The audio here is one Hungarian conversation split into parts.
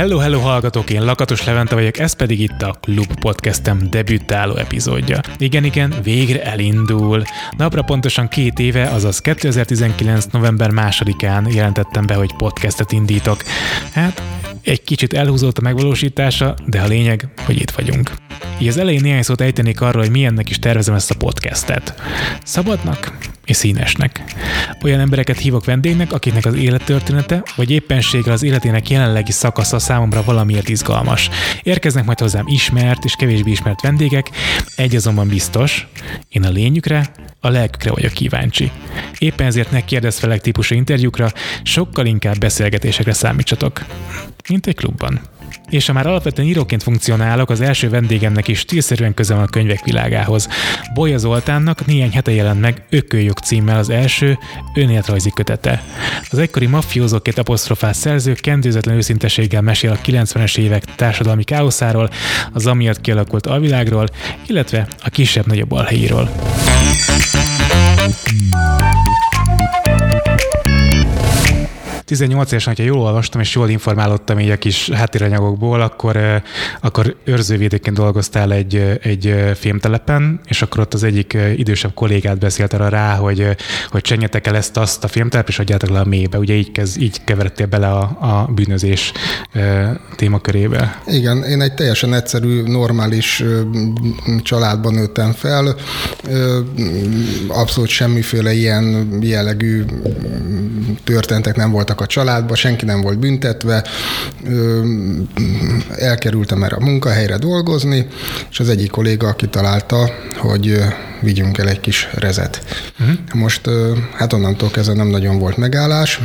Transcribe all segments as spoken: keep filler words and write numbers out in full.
Hello, hello hallgatók, én Lakatos Levente vagyok, ez pedig itt a Club podcastem debütáló epizódja. Igen, igen, végre elindul. Napra pontosan két éve, azaz kétezer-tizenkilenc. november másodikán jelentettem be, hogy podcastet indítok. Hát, egy kicsit elhúzott a megvalósítása, de a lényeg, hogy itt vagyunk. Így az elején néhány szót ejtenék arról, hogy milyennek is tervezem ezt a podcastet. Szabadnak és színesnek. Olyan embereket hívok vendégnek, akiknek az élettörténete, vagy éppenséggel az életének jelenlegi szakasza számomra valamiért izgalmas. Érkeznek majd hozzám ismert és kevésbé ismert vendégek, egy azonban biztos, én a lényükre, a lelkükre vagyok kíváncsi. Éppen ezért ne kérdezfelek típusú interjúkra, sokkal inkább beszélgetésekre számítsatok. Mint egy klubban. És ha már alapvetően íróként funkcionálok, az első vendégemnek is stílszerűen köze van a könyvek világához. Bólya Zoltánnak néhány hete jelent meg Ököljog címmel az első önéletrajzi kötete. Az egykori maffiózóként apostrofált szerző kendőzetlen őszinteséggel mesél a kilencvenes évek társadalmi káoszáról, az amiatt kialakult alvilágról, illetve a kisebb-nagyobb alhelyiról. tizennyolc évesen, hogyha jól olvastam és jól informálódtam így a kis háttéranyagokból, akkor, akkor őrzővédőként dolgoztál egy, egy filmtelepen, és akkor ott az egyik idősebb kollégát beszélt arra rá, hogy, hogy csenjetek el ezt, azt a filmtelep, és adjátok le a mélybe. Ugye így, kez, így keveredtél bele a, a bűnözés témakörébe. Igen, én egy teljesen egyszerű, normális családban nőttem fel. Abszolút semmiféle ilyen jellegű történetek nem voltak a családba, senki nem volt büntetve, elkerültem erre a munkahelyre dolgozni, és az egyik kolléga kitalálta, hogy vigyünk el egy kis rezet. Uh-huh. Most hát onnantól kezdve nem nagyon volt megállás,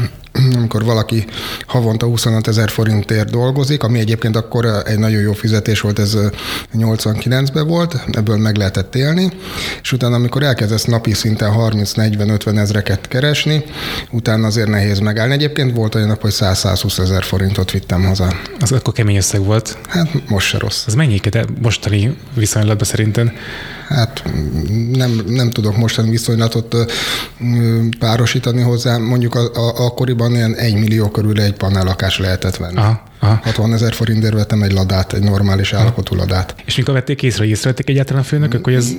amikor valaki havonta huszonöt ezer forintért dolgozik, ami egyébként akkor egy nagyon jó fizetés volt, ez nyolcvankilencben volt, ebből meg lehetett élni, és utána, amikor elkezdesz napi szinten harminc-negyven-ötven ezreket keresni, utána azért nehéz megállni. Egyébként volt olyan nap, hogy száz-százhúszezer forintot vittem haza. Az akkor kemény összeg volt? Hát most se rossz. Az mennyi mostani viszonylatban szerinted? Hát nem, nem tudok mostani viszonylatot párosítani hozzá. Mondjuk a, a, akkoriban ilyen egy millió körül egy panellakás lehetett venni. Aha, aha. hatvanezer forintért vettem egy ladát, egy normális állapotú ladát. És mikor vették észre, hogy észrevették egyáltalán a főnökök, hogy ez...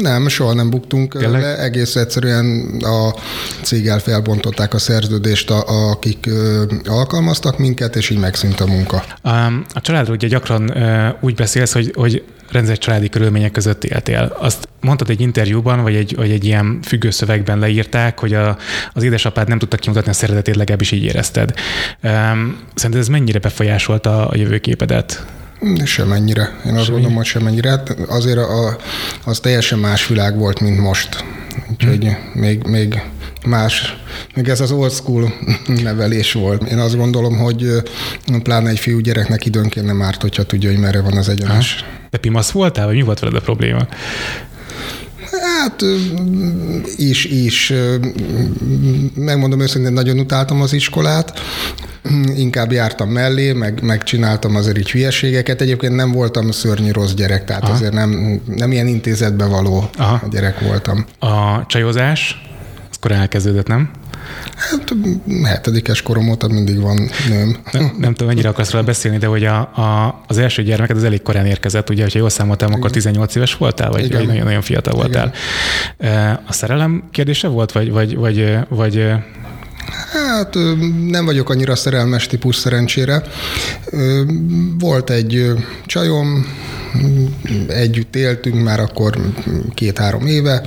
Nem, soha nem buktunk Tényleg? le. Egész egyszerűen a céggel felbontották a szerződést, a, akik ö, alkalmaztak minket, és így megszűnt a munka. A, a családról ugye gyakran ö, úgy beszélsz, hogy, hogy rendszeres családi körülmények között éltél. Azt mondtad egy interjúban, vagy egy, vagy egy ilyen függő szövegben leírták, hogy a, az édesapád nem tudta kimutatni a szeretetét, legalábbis így érezted. Szerinted ez mennyire befolyásolta a jövőképedet? Semennyire. Én Semennyi. azt gondolom, hogy semennyire. Hát azért a, az teljesen más világ volt, mint most. Úgyhogy hmm. még, még más, még ez az old school nevelés volt. Én azt gondolom, hogy pláne egy fiúgyereknek időnként nem árt, hogyha tudja, hogy merre van az egyenes. Te pimasz voltál, vagy mi volt veled a probléma? Hát is, is. Megmondom őszintén, nagyon utáltam az iskolát. Inkább jártam mellé, meg, megcsináltam azért így hülyeségeket. Egyébként nem voltam szörnyű rossz gyerek, tehát Aha. azért nem, nem ilyen intézetbe való Aha. gyerek voltam. A csajozás, az korán elkezdődött, nem? Hát hetedikes korom óta mindig van nőm. Nem, nem tudom, mennyire akarsz róla beszélni, de hogy a, a, az első gyermeked az elég korán érkezett, ugye, hogyha jól számoltam, akkor tizennyolc éves voltál, vagy, vagy nagyon-nagyon fiatal voltál. Igen. A szerelem kérdése volt, vagy... vagy, vagy, vagy Hát nem vagyok annyira szerelmes típus szerencsére. Volt egy csajom, együtt éltünk már akkor két-három éve,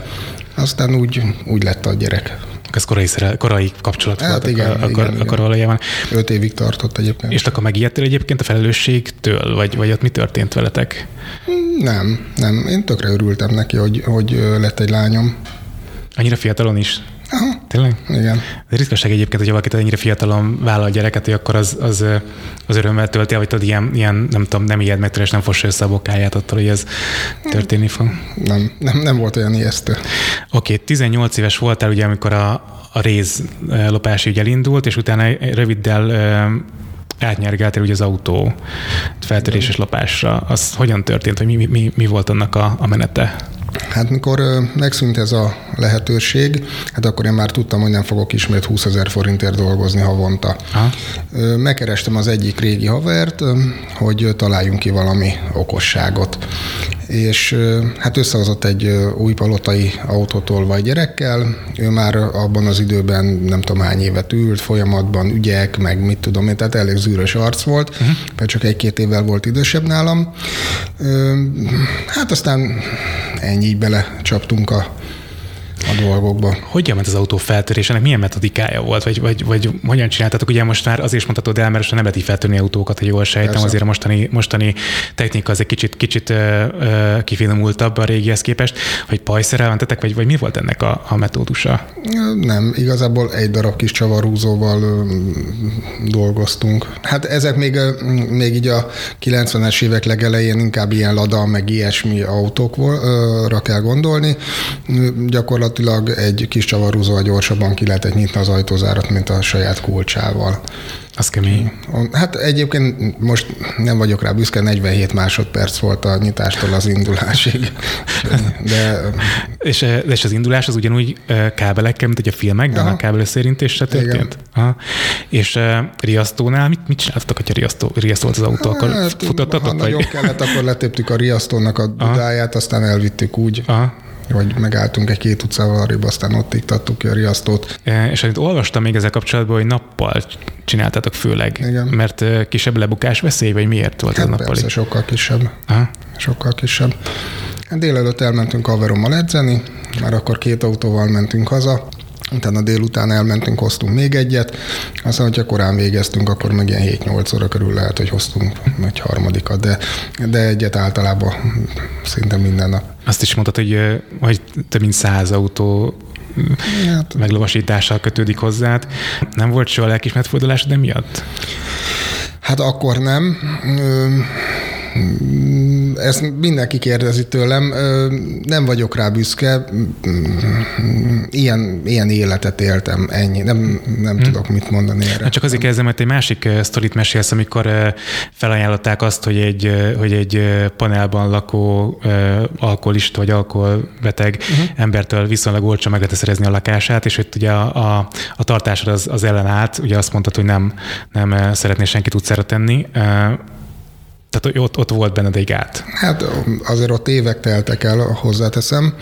aztán úgy, úgy lett a gyerek. Ez korai, szerel, korai kapcsolat hát volt, igen, akkor, igen, akkor, igen. akkor valójában. Öt évig tartott egyébként. És akkor megijedtél egyébként a felelősségtől, vagy, vagy ott mi történt veletek? Nem, nem. Én tökre örültem neki, hogy, hogy lett egy lányom. Annyira fiatalon is? Aha. Tényleg? Igen. Ez ritkaság egyébként, hogy valakit ennyire fiatalon vállal a gyereket, hogy akkor az, az, az örömmel tölti, vagy tudod, ilyen, ilyen, nem tudom, nem ijed meg tőle, és nem fossa össze a bokáját attól, hogy ez történni fog. Nem, nem, nem volt olyan ijesztő. Oké, okay, tizennyolc éves voltál ugye, amikor a, a rézlopási ügy elindult, és utána röviddel átnyergáltél ugye az autó feltöréses lopásra. Az hogyan történt, vagy mi, mi, mi volt annak a, a menete? Hát mikor megszűnt ez a lehetőség, hát akkor én már tudtam, hogy nem fogok ismét húszezer forintért dolgozni havonta. Ha? Megkerestem az egyik régi havert, hogy találjunk ki valami okosságot. És hát összehozott egy új palotai autótolvaj gyerekkel, ő már abban az időben nem tudom hány évet ült, folyamatban ügyek, meg mit tudom én, tehát elég zűrös arc volt, uh-huh. mert csak egy-két évvel volt idősebb nálam. Hát aztán ennyi, így belecsaptunk a a dolgokba. Hogyan ment az autó feltörésének? Milyen metodikája volt? Vagy, vagy, vagy hogyan csináltatok? Ugye most már azért mondhatod el, mert nem lehet így feltörni autókat, ha jól sejtem. Persze. Azért a mostani, mostani technika az egy kicsit, kicsit ö, ö, kifinomultabb a régihez képest, hogy pajszerrel mentetek, vagy, vagy mi volt ennek a, a metódusa? Nem, igazából egy darab kis csavarhúzóval ö, dolgoztunk. Hát ezek még, ö, még így a kilencvenes évek legelején inkább ilyen Lada, meg ilyesmi autókra kell gondolni. Gyakorlatilag egy kis csavarúzóval gyorsabban ki lehetett nyitni az ajtózárat, mint a saját kulcsával. Az kemény. Hát egyébként most nem vagyok rá büszke, negyvenhét másodperc volt a nyitástól az indulásig. De... és, és az indulás az ugyanúgy kábelekkel, mint hogy a filmekben, aha. a kábelösszérintéssel történt. És riasztónál mit, mit csináltatok, hogyha riasztó, riasztó volt az autó? Akkor hát, futottatok? Ha nagyon vagy? Kellett, akkor letéptük a riasztónak a dudáját, aztán elvittük úgy. Aha. Hogy megálltunk egy-két utcával arrébb, aztán ott iktattuk ki a riasztót. E, és amit olvastam még ezzel kapcsolatban, hogy nappal csináltátok főleg, igen. mert kisebb lebukás veszély, vagy miért volt hát ez nappali? Persze, sokkal kisebb. Aha. Sokkal kisebb. Délelőtt elmentünk haverommal edzeni, már akkor két autóval mentünk haza, utána délután elmentünk, hoztunk még egyet, aztán, hogyha korán végeztünk, akkor meg ilyen hét-nyolc óra körül lehet, hogy hoztunk egy harmadikat, de, de egyet általában szinte minden nap. Azt is mondtad, hogy, hogy több mint száz autó hát, meglovasítással kötődik hozzád. Nem volt soha lelkismert fordulásod emiatt? Hát akkor nem. Ezt mindenki kérdezi tőlem. Nem vagyok rá büszke. Ilyen, ilyen életet éltem, ennyi. Nem, nem hmm. tudok mit mondani erre. Hát csak azért kezdem, mert egy másik sztorit mesélsz, amikor felajánlották azt, hogy egy, hogy egy panelban lakó alkoholista vagy alkoholbeteg uh-huh. embertől viszonylag olcsó meg lehet szerezni a lakását, és hogy ugye a, a, a tartásod az, az ellenállt. Ugye azt mondtad, hogy nem, nem szeretné senkit utcára tenni. Tehát ott, ott volt benned egy gát. Hát azért ott évek teltek el, hozzáteszem.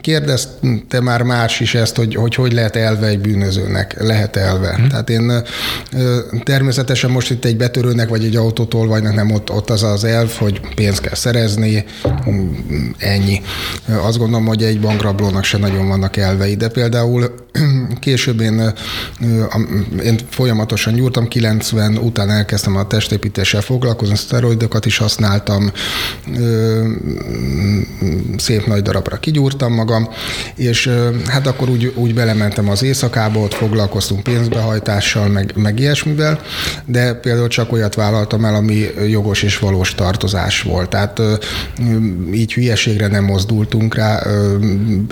Kérdezte már más is ezt, hogy hogy, hogy lehet elve egy bűnözőnek. Lehet elve. Hmm. Tehát én természetesen most itt egy betörőnek, vagy egy autótolvajnak nem ott, ott az az elv, hogy pénzt kell szerezni, ennyi. Azt gondolom, hogy egy bankrablónak se nagyon vannak elvei, de például később én, én folyamatosan nyúrtam, kilencven után elkezdtem a testépítéssel foglalkozni, szteroidokat is használtam, szép nagy darabra kigyúrtam magam, és hát akkor úgy, úgy belementem az éjszakába, ott foglalkoztunk pénzbehajtással, meg, meg ilyesmivel, de például csak olyat vállaltam el, ami jogos és valós tartozás volt. Tehát így hülyeségre nem mozdultunk rá.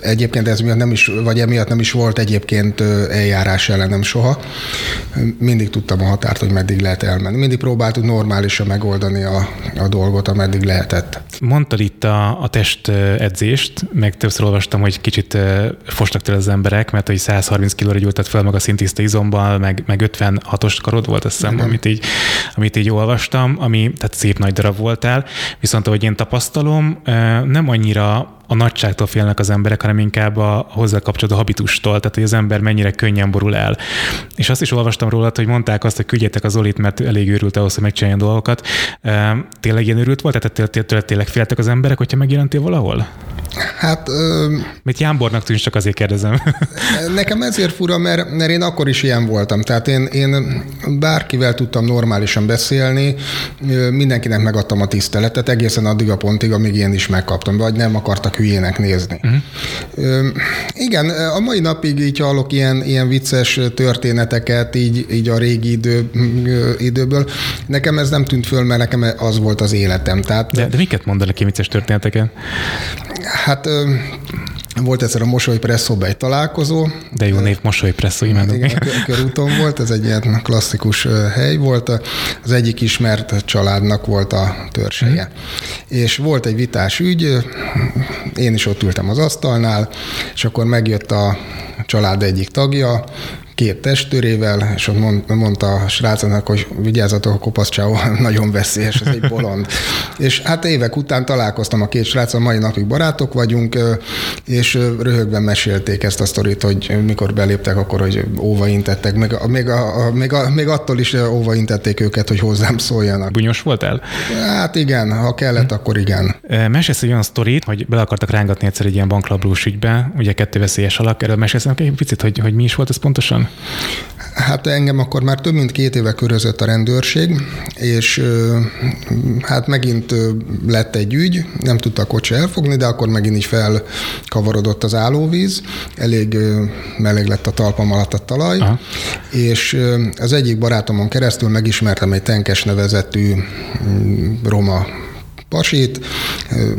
Egyébként ez miatt nem is, vagy emiatt nem is volt egy egyébként eljárás ellenem soha. Mindig tudtam a határt, hogy meddig lehet elmenni. Mindig próbáltuk normálisan megoldani a, a dolgot, ameddig lehetett. Mondtad itt a, a testedzést, meg többször olvastam, hogy kicsit fosnak tőle az emberek, mert hogy száz harminc kilóra gyújtad fel, meg a szintiszta izomban, meg, meg ötvenhatos karod volt, azt hiszem, amit így, amit így olvastam, ami tehát szép nagy darab voltál. Viszont ahogy én tapasztalom, nem annyira a nagyságtól félnek az emberek, hanem inkább a hozzá kapcsolódó habitustól, tehát hogy az ember mennyire könnyen borul el. És azt is olvastam róla, hogy mondták azt, hogy küldjétek az Olit, mert elég őrült ahhoz, hogy megcsináljon dolgokat. Tényleg ilyen őrült volt? Tehát tényleg féltek az emberek, hogyha megjelentél valahol? Hát... Mert jámbornak tűnj, csak azért kérdezem. Nekem ezért fura, mert én akkor is ilyen voltam. Tehát én bárkivel tudtam normálisan beszélni, mindenkinek megadtam a tiszteletet, egészen addig a pontig, amíg én is megkaptam, vagy nem akartak hülyének nézni. Uh-huh. Ö, igen, a mai napig így hallok ilyen, ilyen vicces történeteket így, így a régi idő, időből. Nekem ez nem tűnt föl, mert nekem az volt az életem. Tehát, de, de miket mondanak ilyen vicces történeteket? Hát... Ö, Volt egyszer a Mosolyi presszóba egy találkozó. De jó név, Mosolyi presszó, imádom. Igen, a körúton volt, ez egy ilyen klasszikus hely volt. Az egyik ismert családnak volt a törzseje. Mm. És volt egy vitás ügy, én is ott ültem az asztalnál, és akkor megjött a család egyik tagja, két testőrével, és ott mondta a srácnak, hogy vigyázzatok, a kopaszcsávó nagyon veszélyes, ez egy bolond. És hát évek után találkoztam a két sráccal, mai napig barátok vagyunk, és röhögben mesélték ezt a sztorit, hogy mikor beléptek, akkor hogy óvaintettek, még, még, a, még, a, még attól is óvaintették őket, hogy hozzám szóljanak. Bunyos voltál? Hát igen, ha kellett, hmm. akkor igen. Mesélsz egy olyan sztorit, hogy bele akartak rángatni egyszer egy ilyen banklablós ügybe, ugye kettő veszélyes alak, erről mesélsz egy picit, hogy, hogy mi is volt ez pontosan? Hát engem akkor már több mint két éve körözött a rendőrség, és hát megint lett egy ügy, nem tudta a kocsi elfogni, de akkor megint így felkavarodott az állóvíz, elég meleg lett a talpam alatt a talaj, aha. És az egyik barátomon keresztül megismertem egy Tenkes nevezetű roma pasit,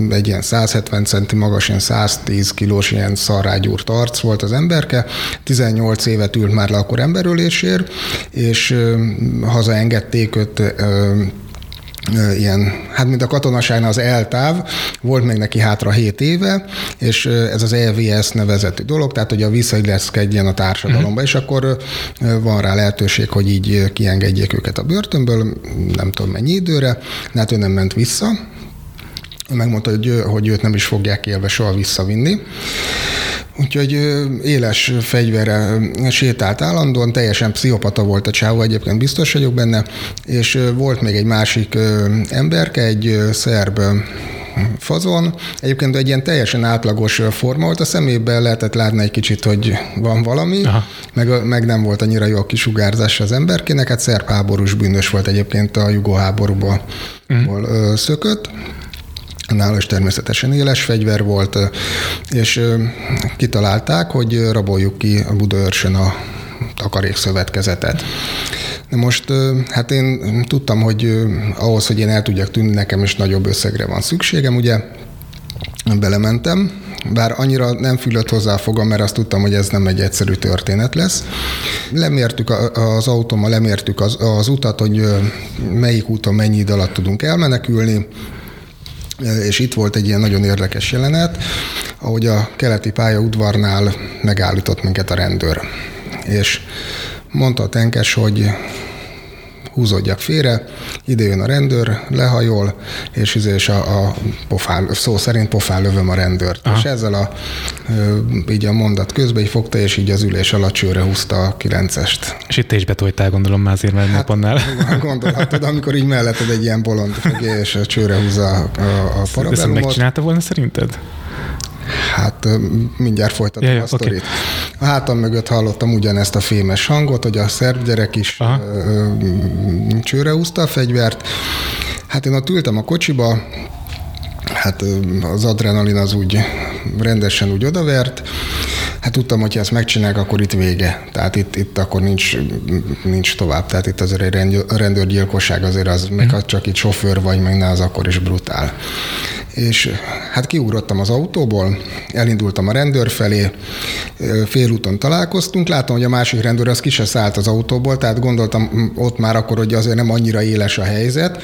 egy ilyen száz hetven centi magas, ilyen száz tíz kilós, ilyen szarrágyúrt arc volt az emberke, tizennyolc évet ült már le akkor emberölésért, és hazaengedték őt ilyen, hát mint a katonaságnál az eltáv, volt még neki hátra hét éve, és ez az E V S nevezetű dolog, tehát hogy a visszailleszkedjen a társadalomba, uh-huh. És akkor van rá lehetőség, hogy így kiengedjék őket a börtönből, nem tudom mennyi időre, de hát ő nem ment vissza, megmondta, hogy, hogy őt nem is fogják élve soha visszavinni. Úgyhogy éles fegyverre sétált állandóan, teljesen pszichopata volt a csávó, egyébként biztos vagyok benne, és volt még egy másik emberke, egy szerb fazon. Egyébként egy ilyen teljesen átlagos forma volt, a szemében lehetett látni egy kicsit, hogy van valami, meg, meg nem volt annyira jó a kisugárzása az emberkének, hát szerb háborús bűnös volt egyébként a jugóháborúból mm. szökött. Nála is természetesen éles fegyver volt, és kitalálták, hogy raboljuk ki a Budaörsön a takarékszövetkezetet. Na most, hát én tudtam, hogy ahhoz, hogy én el tudjak tűnni, nekem is nagyobb összegre van szükségem, ugye belementem, bár annyira nem fülött hozzá a fogam, mert azt tudtam, hogy ez nem egy egyszerű történet lesz. Lemértük az autómmal, lemértük az, az utat, hogy melyik úton mennyi idő alatt tudunk elmenekülni, és itt volt egy ilyen nagyon érdekes jelenet, ahogy a Keleti pályaudvarnál megállított minket a rendőr. És mondta a Tenkes, hogy húzódjak félre, ide jön a rendőr, lehajol, és, és a, a pofán, szó szerint pofán lövöm a rendőrt. Aha. És ezzel a, így a mondat közben így fogta, és így az ülés alatt csőre húzta a kilencest. És itt te is betoltál, gondolom, már azért, mert hát, napannál. Gondolhatod, amikor így melletted egy ilyen bolond fogja, és csőre húzza a, a parabellumot. Ezt megcsinálta volna szerinted? Hát mindjárt folytatom yeah, a okay. sztorit. A hátam mögött hallottam ugyanezt a fémes hangot, hogy a szerb gyerek is aha. csőre húzta a fegyvert. Hát én ott ültem a kocsiba, hát az adrenalin az úgy rendesen úgy odavert, hát tudtam, hogy ha ezt megcsinálják, akkor itt vége. Tehát itt, itt akkor nincs, nincs tovább. Tehát itt azért a rendőrgyilkosság azért az, mm. meg ha csak itt sofőr vagy, meg ne, az akkor is brutál. És hát kiugrottam az autóból, elindultam a rendőr felé, félúton találkoztunk, láttam, hogy a másik rendőr az ki se szállt az autóból, tehát gondoltam ott már akkor, hogy azért nem annyira éles a helyzet.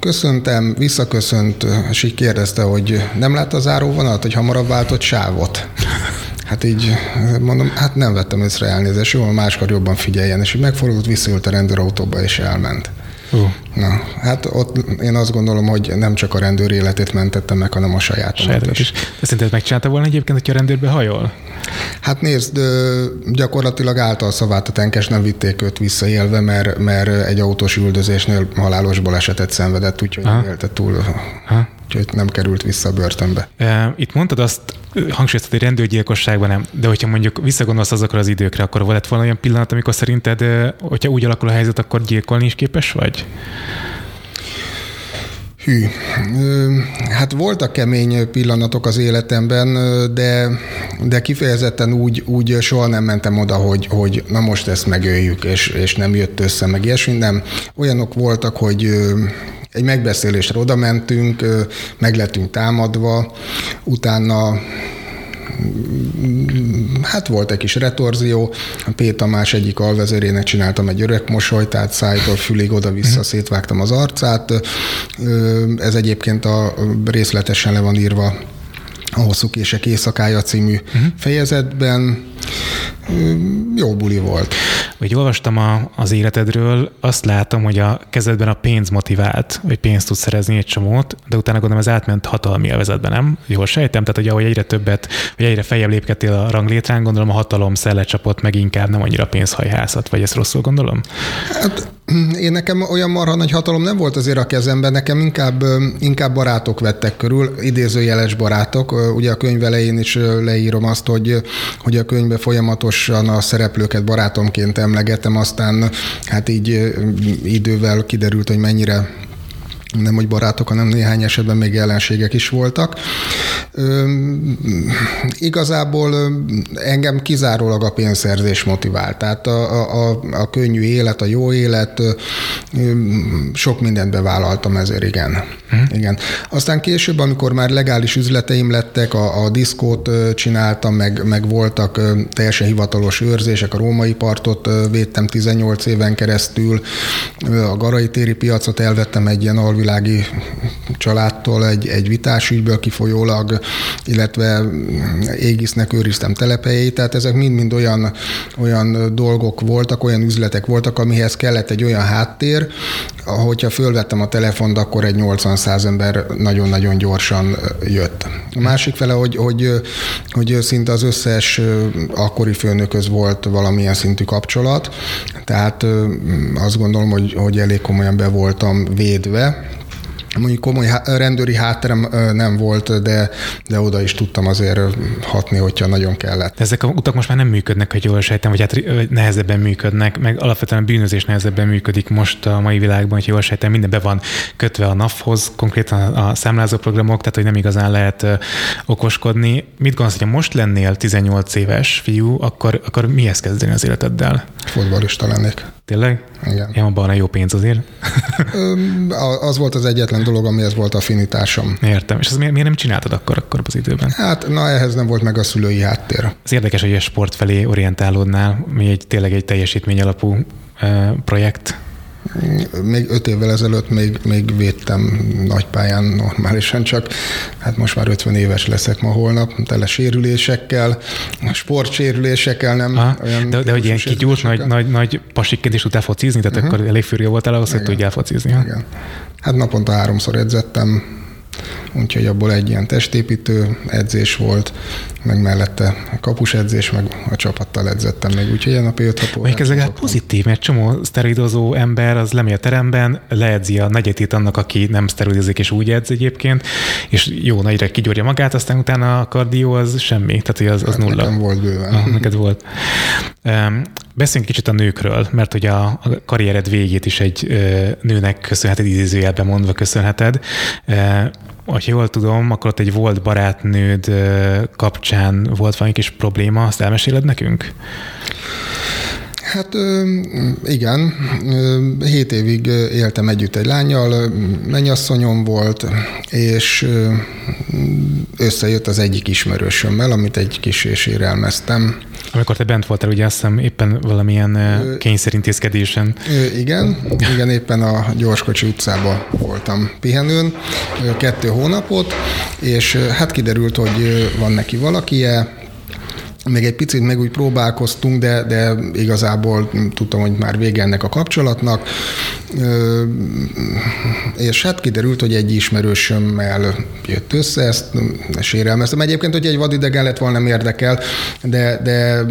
Köszöntem, visszaköszönt, és így kérdezte, hogy nem látta a záróvonalat, hogy hamarabb váltott sávot. Hát így mondom, hát nem vettem észre, elnézést, jól máskor jobban figyeljen, és így megfordult, visszaült a rendőrautóba, és elment. Uh. Na, hát ott én azt gondolom, hogy nem csak a rendőr életét mentettem meg, hanem a sajátomat is. is. De szerinted megcsinálta volna egyébként, hogyha a rendőrbe hajol? Hát nézd, gyakorlatilag állta a szavát a Tenkes, nem vitték őt visszaélve, mert, mert egy autós üldözésnél halálos balesetet szenvedett, úgyhogy nem élte túl, ha? Úgyhogy nem került vissza a börtönbe. Itt mondtad azt, hangsúlyoztad, hogy rendőrgyilkosságban nem, de hogyha mondjuk visszagondolsz azokra az időkre, akkor volt volna olyan pillanat, amikor szerinted, hogyha úgy alakul a helyzet, akkor gyilkolni is képes vagy? Hű, hát voltak kemény pillanatok az életemben, de, de kifejezetten úgy, úgy soha nem mentem oda, hogy, hogy na most ezt megöljük, és, és nem jött össze, meg ilyesmi, nem. Olyanok voltak, hogy egy megbeszélésre oda mentünk, meg lettünk támadva, utána hát volt egy kis retorzió, a Péter Tamás egyik alvezérének csináltam egy öreg mosolyt, tehát szájtól fülig oda-vissza szétvágtam az arcát. Ez egyébként a részletesen le van írva a Hosszú kések éjszakája című uh-huh. fejezetben. Jó buli volt. Úgy olvastam a, az életedről, azt látom, hogy a kezdetben a pénz motivált, hogy pénzt tudsz szerezni egy csomót, de utána gondolom ez átment hatalmi élvezetbe, nem? Jól sejtem? Tehát, hogy ahogy egyre többet, vagy egyre feljebb lépkedtél a ranglétrán, gondolom a hatalom szelle csapott meg inkább, nem annyira pénzhajhászat, vagy ezt rosszul gondolom? Hát én nekem olyan marha nagy hatalom nem volt azért a kezemben, nekem inkább, inkább barátok vettek körül, idézőjeles barátok. Ugye a könyv elején is leírom azt, hogy, hogy a könyvbe folyamatosan a szereplőket barátomként emlegetem, aztán hát így idővel kiderült, hogy mennyire nem hogy barátok, hanem néhány esetben még ellenségek is voltak. Üm, igazából engem kizárólag a pénzszerzés motivált. Tehát a, a, a könnyű élet, a jó élet, üm, sok mindent bevállaltam ezért, igen. Hmm. igen. Aztán később, amikor már legális üzleteim lettek, a, a diszkót csináltam, meg, meg voltak teljesen hivatalos őrzések, a római partot védtem tizennyolc éven keresztül, a Garai téri piacot elvettem egy ilyen alvilági családtól egy, egy vitás ügyből kifolyólag, illetve égisznek őriztem telephelyét, tehát ezek mind-mind olyan, olyan dolgok voltak, olyan üzletek voltak, amihez kellett egy olyan háttér, hogyha fölvettem a telefont, akkor egy nyolcvan-száz ember nagyon-nagyon gyorsan jött. A másik fele, hogy, hogy, hogy szinte az összes akkori főnökhöz volt valamilyen szintű kapcsolat, tehát azt gondolom, hogy, hogy elég komolyan be voltam védve. Mondjuk komoly rendőri hátterem nem volt, de, de oda is tudtam azért hatni, hogyha nagyon kellett. Ezek a utak most már nem működnek, hogy jól sejtem, vagy hát nehezebben működnek, meg alapvetően a bűnözés nehezebben működik most a mai világban, hogy jól sejtem, minden be van kötve a NAV-hoz, konkrétan a számlázó programok, tehát hogy nem igazán lehet okoskodni. Mit gondolsz, hogyha most lennél tizennyolc éves fiú, akkor, akkor mihez kezdeni az életeddel? Futballista lennék. Tényleg? Igen. Én abban a jó pénz azért. Az volt az egyetlen dolog, amihez volt affinitásom. Értem. És ezt miért, miért nem csináltad akkor, akkor az időben? Hát, na ehhez nem volt meg a szülői háttér. Ez érdekes, hogy a sport felé orientálódnál, mi egy tényleg egy teljesítmény alapú uh, projekt. Még öt évvel ezelőtt még, még védtem nagypályán normálisan, csak hát most már ötven éves leszek ma holnap, tele sérülésekkel, sportsérülésekkel, nem ha, olyan... De, de hogy ilyen kigyúrt nagy, nagy, nagy pasikként is tudtál focizni, tehát uh-huh. akkor elég fürgő voltál ahhoz, hogy tudjál focizni. Igen. Hát naponta háromszor edzettem, úgyhogy abból egy ilyen testépítő edzés volt, meg mellette a kapus edzés, meg a csapattal edzettem még, úgyhogy ilyen napi öt napot. Még ez legalább pozitív, mert csomó szteroidozó ember az lemegy a teremben, leedzi a negyedét annak, aki nem szteroidozik és úgy edz egyébként, és jó nagyra kigyúrja magát, aztán utána a kardió az semmi, tehát hogy az, az hát nulla. Nekem volt bőven. Ah, neked volt. Um, Beszéljünk kicsit a nőkről, mert ugye a, a karriered végét is egy ö, nőnek köszönheted, idézőjelben mondva köszönheted. E, ha jól tudom, akkor ott egy volt barátnőd ö, kapcsán volt valami kis probléma, azt elmeséled nekünk? Hát igen, hét évig éltem együtt egy lányjal, mennyasszonyom volt, és összejött az egyik ismerősömmel, amit egy kissé sérelmeztem. Amikor te bent voltál, ugye azt hiszem éppen valamilyen kényszerintézkedésen. Igen, igen, éppen a Gyorskocsi utcában voltam pihenőn kettő hónapot, és hát kiderült, hogy van neki valakije. Még egy picit meg úgy próbálkoztunk, de, de igazából tudtam, hogy már vége ennek a kapcsolatnak. Ö, és hát kiderült, hogy egy ismerősömmel jött össze, ezt sérelmeztem. Egyébként, hogy egy vadidegen lett volna, nem érdekel, de, de,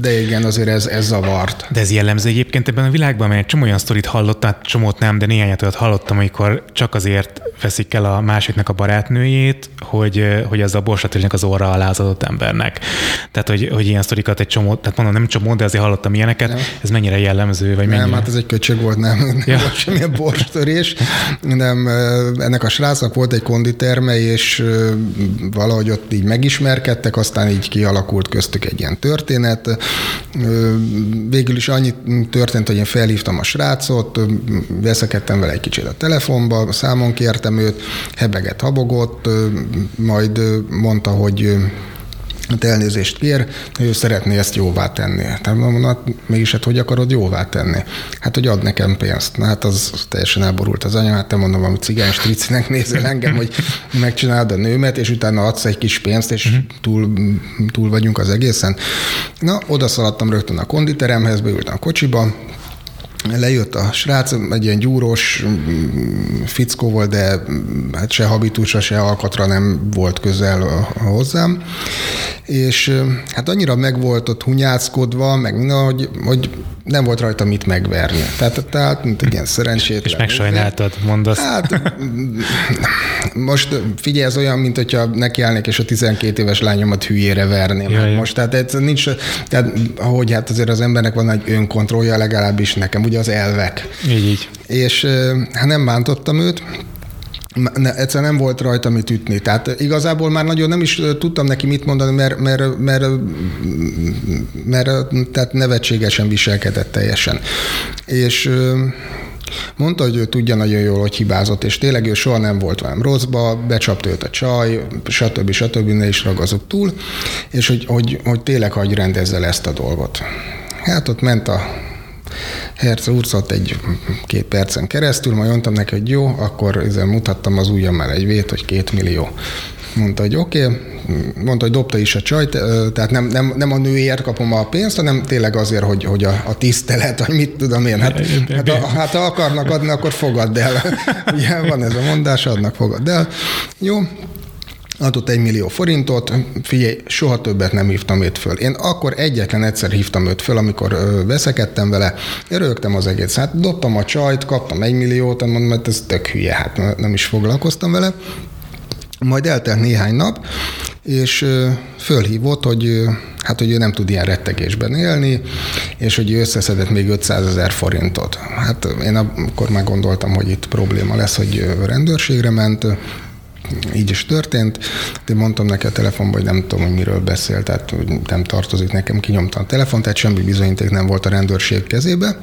de igen, azért ez, ez zavart. De ez jellemző egyébként ebben a világban, mert csomó olyan sztorit hallottam, csomót nem, de néhányat olyat hallottam, amikor csak azért veszik el a másiknak a barátnőjét, hogy, hogy az a borsatérnek az orra alá az adott embernek. Tehát Tehát, hogy, hogy ilyen sztorikat egy csomó, tehát mondom, nem csomó, de azért hallottam ilyeneket. Nem. Ez mennyire jellemző, vagy mennyire? Nem, hát ez egy köcsög volt, nem, nem ja. volt semmilyen borstörés. Nem, ennek a srácnak volt egy konditerme, és valahogy ott így megismerkedtek, aztán így kialakult köztük egy ilyen történet. Végül is annyi történt, hogy én felhívtam a srácot, veszekedtem vele egy kicsit a telefonba, számon kértem őt, hebeget, habogott, majd mondta, hogy elnézést kér, ő szeretné ezt jóvá tenni. Tehát mondom, na, mégis hát hogy akarod jóvá tenni? Hát, hogy ad nekem pénzt. Na, hát az teljesen elborult az anya, hát te mondom, amit cigány stricinek nézel engem, hogy megcsináld a nőmet, és utána adsz egy kis pénzt, és túl, túl vagyunk az egészen. Na, odaszaladtam rögtön a konditeremhez, beültem a kocsiba, lejött a srác, egy ilyen gyúros fickó volt, de hát se habitusa, se alkatra nem volt közel hozzám. És hát annyira meg volt ott hunyáckodva, meg minden, hogy, hogy nem volt rajta mit megverni. Tehát, tehát mint egy ilyen szerencsétlen. És megsajnáltad, mondasz. Hát most figyelj, ez olyan, mint hogyha nekiállnék, és a tizenkét éves lányomat hülyére verném. Jaj, most, tehát egyszerűen nincs, tehát ahogy hát azért az embernek van egy önkontrollja, legalábbis nekem, ugye az elvek. Így, így. És hát nem bántottam őt, egyszer nem volt rajta mit ütni. Tehát igazából már nagyon nem is tudtam neki mit mondani, mert, mert, mert, mert tehát nevetségesen viselkedett teljesen. És mondta, hogy ő tudja nagyon jól, hogy hibázott, és tényleg ő soha nem volt velem rosszba, becsapta őt a csaj, stb. stb. Ne is ragazott túl, és hogy, hogy, hogy tényleg hagyj rendezzel ezt a dolgot. Hát ott ment a Herce úrszott egy-két percen keresztül, majd mondtam neki, hogy jó, akkor ezzel mutattam az ujjammal egy vét, hogy két millió. Mondta, hogy oké, okay. Mondta, hogy dobta is a csajt, tehát nem, nem, nem a nőért kapom a pénzt, hanem tényleg azért, hogy, hogy a, a tisztelet, vagy mit tudom én, hát, hát, a, hát ha akarnak adni, akkor fogadd el. Ugye van ez a mondás, adnak, fogadd el. Jó. Adott egy millió forintot, figyelj, soha többet nem hívtam őt föl. Én akkor egyetlen egyszer hívtam őt föl, amikor veszekedtem vele, rögtem az egész. Hát dobtam a csajt, kaptam egy milliót, mondom, mert ez tök hülye, hát nem is foglalkoztam vele. Majd eltelt néhány nap, és fölhívott, hogy hát, hogy ő nem tud ilyen rettegésben élni, és hogy ő összeszedett még ötszázezer forintot. Hát én akkor már gondoltam, hogy itt probléma lesz, hogy rendőrségre ment. Így is történt, de mondtam neki a telefonban, hogy nem tudom, hogy miről beszél, tehát nem tartozik nekem, kinyomtam a telefont, tehát semmi bizonyíték nem volt a rendőrség kezébe.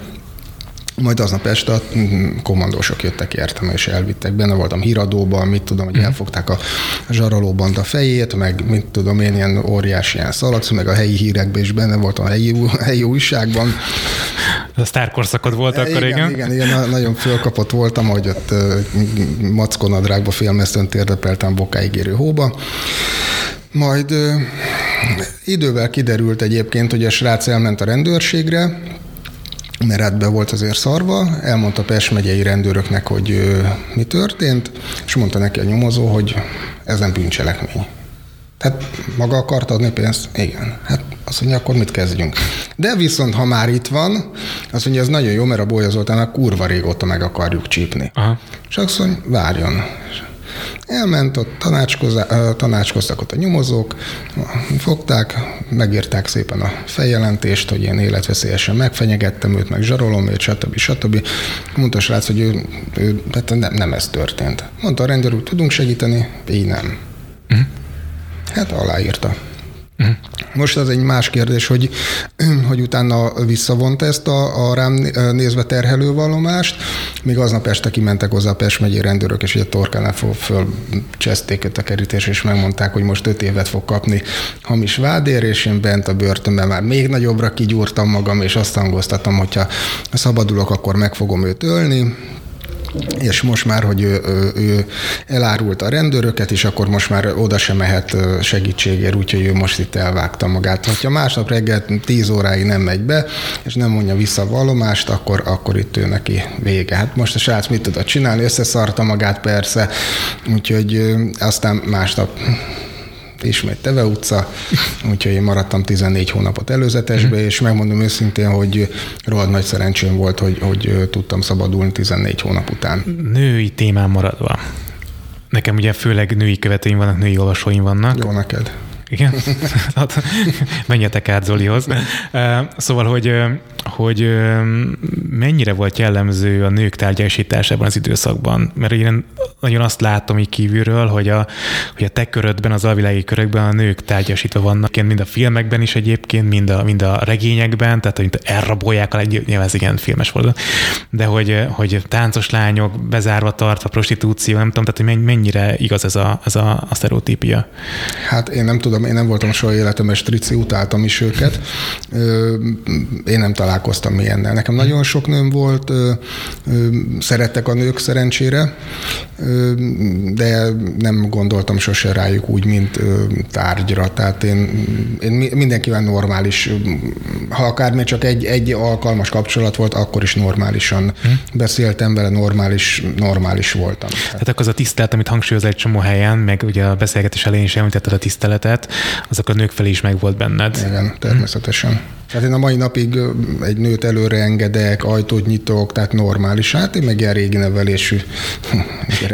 Majd aznap este a kommandósok jöttek értem, és elvittek. Benne voltam híradóban, mit tudom, hogy elfogták a zsarolóband a fejét, meg mit tudom én, ilyen óriási ilyen szalagsz, meg a helyi hírekben is benne voltam, a helyi, helyi újságban. A sztárkorszakod volt akkor, igen? Igen, igen, nagyon fölkapott voltam, hogy ott mackonadrágba félmeztőnt érdepeltem bokáig érő hóba. Majd idővel kiderült egyébként, hogy a srác elment a rendőrségre, mert hát be volt azért szarva, elmondta Pest megyei rendőröknek, hogy ő, mi történt, és mondta neki a nyomozó, hogy ez nem bűncselekmény. Tehát maga akart adni pénzt? Igen. Hát azt mondja, akkor mit kezdjünk? De viszont, ha már itt van, azt mondja, ez nagyon jó, mert a Bólya Zoltánnak kurva régóta meg akarjuk csípni. Aha. És azt mondja, várjon. Elment, ott tanácskoztak ott a nyomozók, fogták, megírták szépen a feljelentést, hogy én életveszélyesen megfenyegettem őt, meg zsarolom őt, stb. stb. Mondta a srác, hogy ő, ő, hát nem, nem ez történt. Mondta a rendőr, hogy tudunk segíteni, így nem. Uh-huh. Hát aláírta. Uh-huh. Most az egy más kérdés, hogy, hogy utána visszavonta ezt a, a rám nézve terhelő vallomást, még aznap este kimentek hozzá a Pest megyei rendőrök, és ugye torkánál fölcseszték őt a kerítés, és megmondták, hogy most öt évet fog kapni hamis vádért, és én bent a börtönben már még nagyobbra kigyúrtam magam, és azt hangoztatom, hogyha szabadulok, akkor meg fogom őt ölni. És most már, hogy ő, ő elárult a rendőröket, és akkor most már oda sem mehet segítségért, úgyhogy ő most itt elvágta magát. Ha másnap reggel tíz óráig nem megy be, és nem mondja vissza a vallomást, akkor, akkor itt ő neki vége. Hát most a srác mit tudott csinálni? Összeszarta magát persze, úgyhogy aztán másnap ismét Teve utca, úgyhogy én maradtam tizennégy hónapot előzetesbe, és megmondom őszintén, hogy rohadt nagy szerencsém volt, hogy, hogy tudtam szabadulni tizennégy hónap után. Női témán maradva. Nekem ugye főleg női követőim vannak, női olvasóim vannak. Jó neked. igen. Menjetek át Zolihoz. Szóval, hogy, hogy mennyire volt jellemző a nők tárgyasításában az időszakban? Mert én nagyon azt látom így kívülről, hogy a, hogy a te körödben, az alvilági körökben a nők tárgyasítva vannak, mind a filmekben is egyébként, mind a, mind a regényekben, tehát hogy elrabolják a legjobb, nyilván ez igen filmes volt, de hogy, hogy táncos lányok bezárva tartva, prostitúció, nem tudom, tehát hogy mennyire igaz ez a, ez a, a sztereotípia? Hát én nem tudom, én nem voltam soha életemben strici, utáltam is őket. Én nem találkoztam ilyennel. Nekem nagyon sok nőm volt, szerettek a nők szerencsére, de nem gondoltam sose rájuk úgy, mint tárgyra. Tehát én, én mindenkivel normális, ha akár még csak egy, egy alkalmas kapcsolat volt, akkor is normálisan hmm. beszéltem vele, normális, normális voltam. Tehát akkor az a tisztelet, amit hangsúlyoz egy csomó helyen, meg ugye a beszélgetés elején is említetted a tiszteletet, azok a nők felé is meg volt benned. Igen, természetesen. Hmm. Tehát én a mai napig egy nőt előre engedek, ajtót nyitok, tehát normális. Hát én meg ilyen régi nevelésű.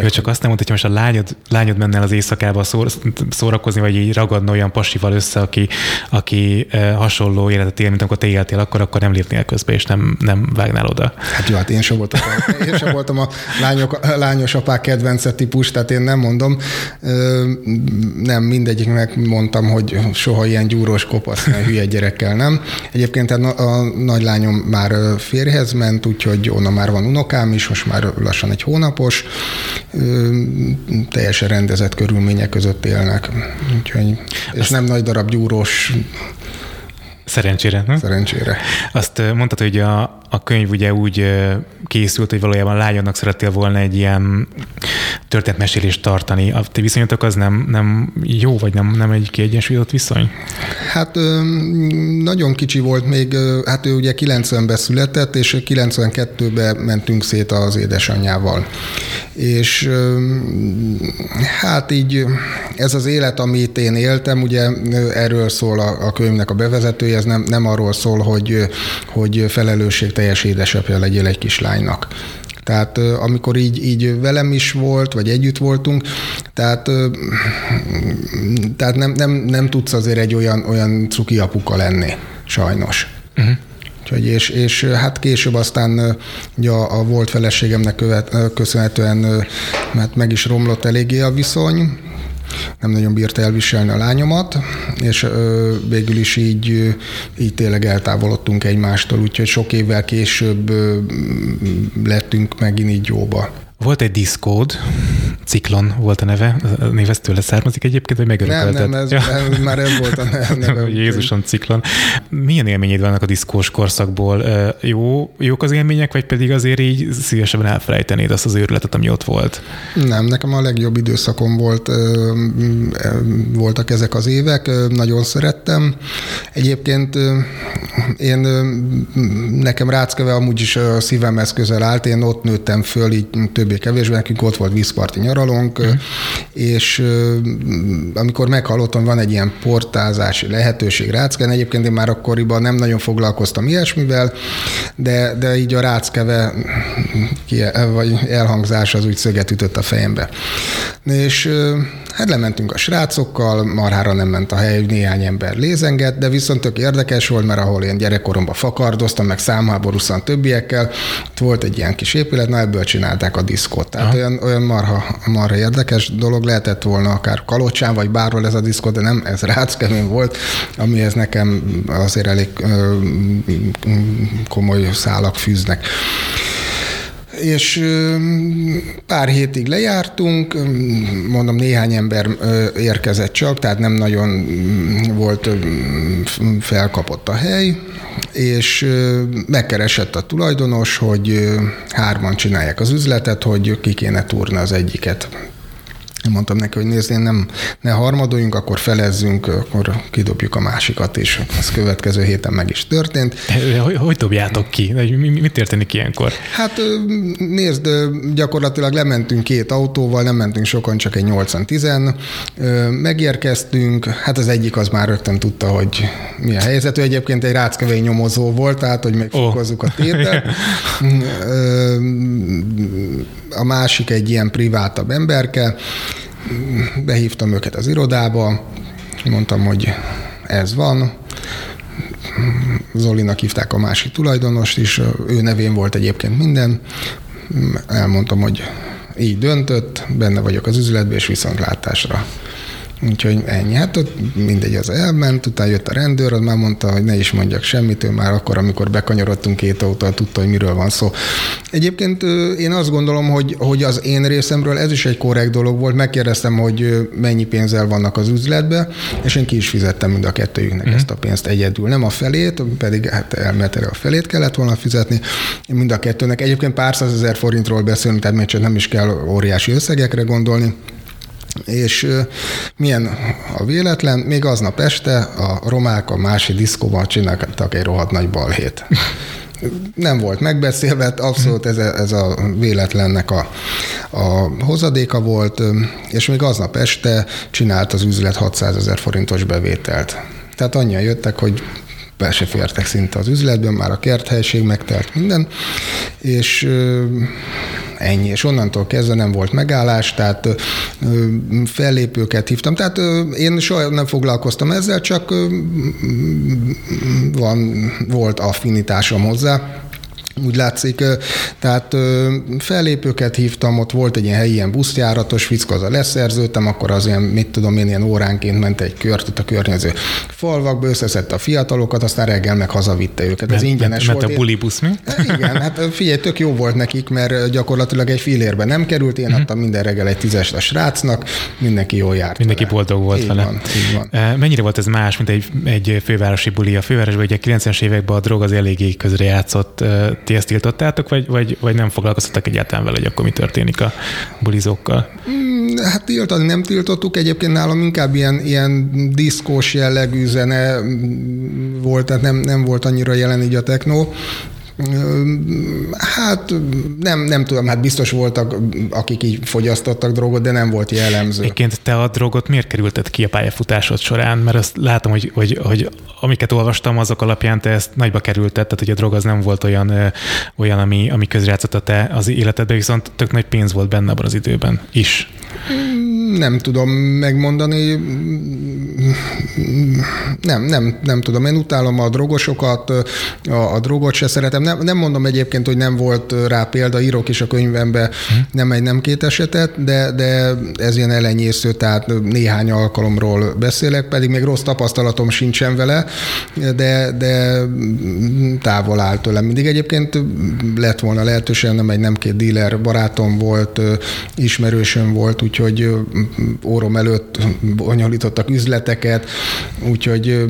Ő csak azt nem mondta, hogy most a lányod, lányod menne el az éjszakába szór, szórakozni, vagy így ragadna olyan pasival össze, aki, aki hasonló életet él, mint amikor te éltél, akkor, akkor nem lépnél közbe, és nem, nem vágnál oda. Hát jó, hát én sem voltam, én sem voltam a lányok, a lányos apák kedvence típus, tehát én nem mondom. Nem, mindegyiknek mondtam, hogy soha ilyen gyúrós kopasz, hülye gyerekkel nem. Egyébként a nagylányom már férjhez ment, úgyhogy onnan már van unokám is, most már lassan egy hónapos, teljesen rendezett körülmények között élnek. Úgyhogy, és Azt nem nagy darab gyúrós. Szerencsére. Nem? Szerencsére. Azt mondtad, hogy a, a könyv ugye úgy készült, hogy valójában lányodnak szerettél volna egy ilyen történetmesélést tartani. A ti viszonyatok az nem, nem jó, vagy nem, nem egy kiegyensúlyozott viszony? Hát nagyon kicsi volt még, hát ő ugye kilencvenben született, és kilencvenkettőben mentünk szét az édesanyjával. És hát így ez az élet, amit én éltem, ugye erről szól a, a könyvnek a bevezetője, ez nem, nem arról szól, hogy, hogy felelősségteljes édesapja legyél egy kislánynak. Tehát amikor így, így velem is volt, vagy együtt voltunk, tehát, tehát nem, nem, nem tudsz azért egy olyan, olyan cuki apuka lenni, sajnos. Uh-huh. Úgyhogy és, és hát később aztán ugye a, a volt feleségemnek követ, köszönhetően mert meg is romlott eléggé a viszony, nem nagyon bírta elviselni a lányomat, és ö, végül is így, így tényleg eltávolodtunk egymástól, úgyhogy sok évvel később ö, lettünk megint így jóba. Volt egy diszkód, Ciklon volt a neve, a név ezt tőle származik egyébként, vagy megörökölted? Nem, nem, ez, ja. ez már nem volt a neve. Jézusom, Ciklon. Milyen élményed vannak a diszkós korszakból? Jó, jók az élmények, vagy pedig azért így szívesen elfelejtenéd azt az őrületet, ami ott volt? Nem, nekem a legjobb időszakom volt, voltak ezek az évek, nagyon szerettem. Egyébként én, nekem Ráckeve amúgy is a szívemhez közel állt, én ott nőttem föl, így többé-kevésbé, nekünk ott volt vízparti nyaralónk, mm. és amikor meghallottam, van egy ilyen portázási lehetőség Ráckeven, egyébként én már akkoriban nem nagyon foglalkoztam ilyesmivel, de, de így a Ráckeve vagy elhangzás az úgy szöget ütött a fejembe. És hát lementünk a srácokkal, marhára nem ment a hely, néhány ember lézengett, de viszont tök érdekes volt, mert ahol én gyerekkoromban fakardoztam, meg számháborúsztam többiekkel, ott volt egy ilyen kis épület, na ebből csinálták a diszkot. Tehát olyan, olyan marha, marha érdekes dolog, lehetett volna akár Kalocsán, vagy bárhol ez a diszkot, de nem, ez Ráckevén volt, amihez nekem azért elég ö, komoly szálak fűznek. És pár hétig lejártunk, mondom, néhány ember érkezett csak, tehát nem nagyon volt felkapott a hely, és megkeresett a tulajdonos, hogy hárman csinálják az üzletet, hogy ki kéne túrni az egyiket. Mondtam neki, hogy nézd, én nem, ne harmadoljunk, akkor felezzünk, akkor kidobjuk a másikat, és ez következő héten meg is történt. Hogy, hogy dobjátok ki? Mi történik ilyenkor? Hát nézd, gyakorlatilag lementünk két autóval, nem mentünk sokan, csak egy nyolcan-tízen, megérkeztünk, hát az egyik az már rögtön tudta, hogy mi a helyzet. Ő egyébként egy ráckevei nyomozó volt, tehát hogy megfokozzuk oh. a tétet. A másik egy ilyen privátabb emberke, behívtam őket az irodába, Mondtam, hogy ez van. Zolinak hívták a másik tulajdonost is, ő nevén volt egyébként minden. Elmondtam, hogy így döntött, benne vagyok az üzletben, és viszontlátásra. Úgyhogy ennyi. Hát ott mindegy, az elment, utána jött a rendőr, az már mondta, hogy ne is mondjak semmit, ő már akkor, amikor bekanyarodtunk két autóval, tudta, hogy miről van szó. Egyébként én azt gondolom, hogy, hogy az én részemről ez is egy korrekt dolog volt, megkérdeztem, hogy mennyi pénzzel vannak az üzletbe, és én ki is fizettem mind a kettőjüknek mm. ezt a pénzt egyedül. Nem a felét, pedig hát elméletileg a felét kellett volna fizetni, mind a kettőnek. Egyébként pár százezer forintról beszélünk, tehát még csak nem is kell óriási összegekre gondolni. És milyen a véletlen, még aznap este a romák a másik diszkóban csináltak egy rohadt nagy balhét. Nem volt megbeszélve, abszolút ez a, ez a véletlennek a, a hozadéka volt, és még aznap este csinált az üzlet hatszázezer forintos bevételt. Tehát annyian jöttek, hogy be se fértek szinte az üzletben, már a kerthelyiség megtelt minden, és ennyi. És onnantól kezdve nem volt megállás, tehát fellépőket hívtam. Tehát én soha nem foglalkoztam ezzel, csak van, volt affinitásom hozzá. Úgy látszik, tehát fellépőket hívtam, ott volt egy ilyen helyi ilyen buszjáratos fickó, azzal leszerződtem, akkor az ilyen, mit tudom én, ilyen óránként ment egy kört ott a környező falvakba, összeszedte a fiatalokat, aztán reggel meg hazavitte őket. Ez ingyenes volt. Mert a bulibusz, mi? Igen, hát figyelj, tök jó volt nekik, mert gyakorlatilag egy fillérbe nem került, én adtam minden reggel egy tízest a srácnak, mindenki jól járt. Mindenki boldog volt vele. Mennyire volt ez más, mint egy, egy fővárosi buli? A fővárosban ugye kilencvenes években a drog az eléggé közrejátszott. Ti ezt tiltottátok, vagy, vagy, vagy nem foglalkoztatok egyáltalán vele, hogy akkor mi történik a bulizókkal? Hát tiltani nem tiltottuk, egyébként nálam inkább ilyen, ilyen diszkós jellegű zene volt, tehát nem, nem volt annyira jelen így a technó. Hát nem, nem tudom, hát biztos voltak, akik így fogyasztottak drogot, de nem volt jellemző. Egyébként te a drogot miért kerülted ki a pályafutásod során? Mert azt látom, hogy, hogy, hogy amiket olvastam, azok alapján te ezt nagyba kerülted, tehát hogy a drog az nem volt olyan, olyan ami, ami közrejátszott a te az életedben, viszont tök nagy pénz volt benne abban az időben is. Nem tudom megmondani, nem, nem, nem tudom. Én utálom a drogosokat, a, a drogot se szeretem. Nem, nem mondom egyébként, hogy nem volt rá példa, írok is a könyvembe nem egy, nem két esetet, de, de ez ilyen elenyésző, tehát néhány alkalomról beszélek, pedig még rossz tapasztalatom sincsen vele, de, de távol áll tőlem. Mindig egyébként lett volna lehetőség, nem egy, nem két díler barátom volt, ismerősöm volt, úgyhogy órom előtt bonyolítottak üzleteket, úgyhogy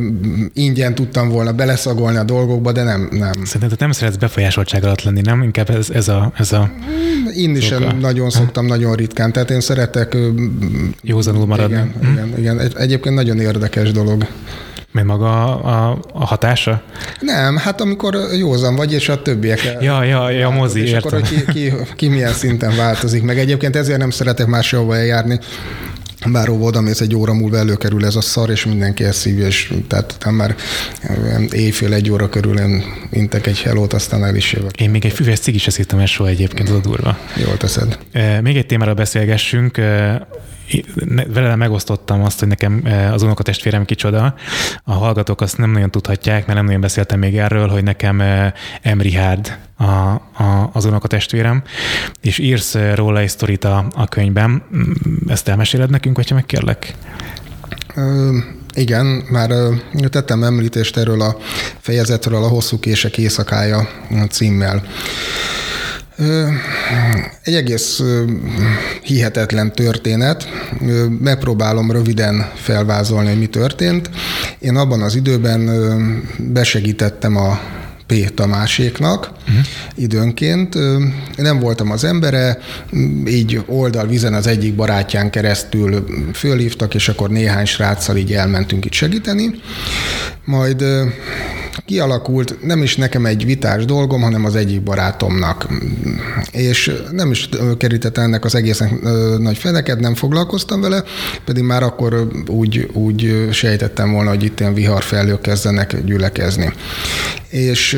ingyen tudtam volna beleszagolni a dolgokba, de nem. nem. Szerintem nem szeretsz befolyásoltság alatt lenni, nem? Inkább ez, ez a... Ez a én is sem nagyon szoktam, ha? Nagyon ritkán, tehát én szeretek... Józanul maradni. Igen, hm? igen, igen. Egyébként nagyon érdekes dolog. Mert maga a, a hatása? Nem, hát amikor józan vagy, és a többiek... Ja, ja, ja, mozi, és értem. És akkor ki, ki, ki milyen szinten változik meg. Egyébként ezért nem szeretek máshova eljárni. Bár óvodamész, egy óra múlva előkerül ez a szar, és mindenki elszívja, és tehát már éjfél egy óra körül én intek egy hellót, aztán el is jövök. Én még egy füves cig is eszítem el soha egyébként, az a durva. Jól teszed. Még egy témára beszélgessünk. Vele megosztottam azt, hogy nekem az unokatestvérem kicsoda. A hallgatók azt nem nagyon tudhatják, mert nem nagyon beszéltem még erről, hogy nekem M. Richard a, a, az unokatestvérem, és írsz róla egy sztorit a, a könyvben. Ezt elmeséled nekünk, hogyha megkérlek? Um. Igen, már tettem említést erről a fejezetről, a Hosszú kések éjszakája címmel. Egy egész hihetetlen történet. Megpróbálom röviden felvázolni, hogy mi történt. Én abban az időben besegítettem a Péter Tamáséknak uh-huh. időnként. Nem voltam az embere, így oldalvizen az egyik barátján keresztül fölhívtak, és akkor néhány sráccal így elmentünk itt segíteni. Majd kialakult, nem is nekem egy vitás dolgom, hanem az egyik barátomnak. És nem is kerítettem ennek az egészen nagy feneket, nem foglalkoztam vele, pedig már akkor úgy, úgy sejtettem volna, hogy itt ilyen viharfelhők kezdenek gyülekezni. És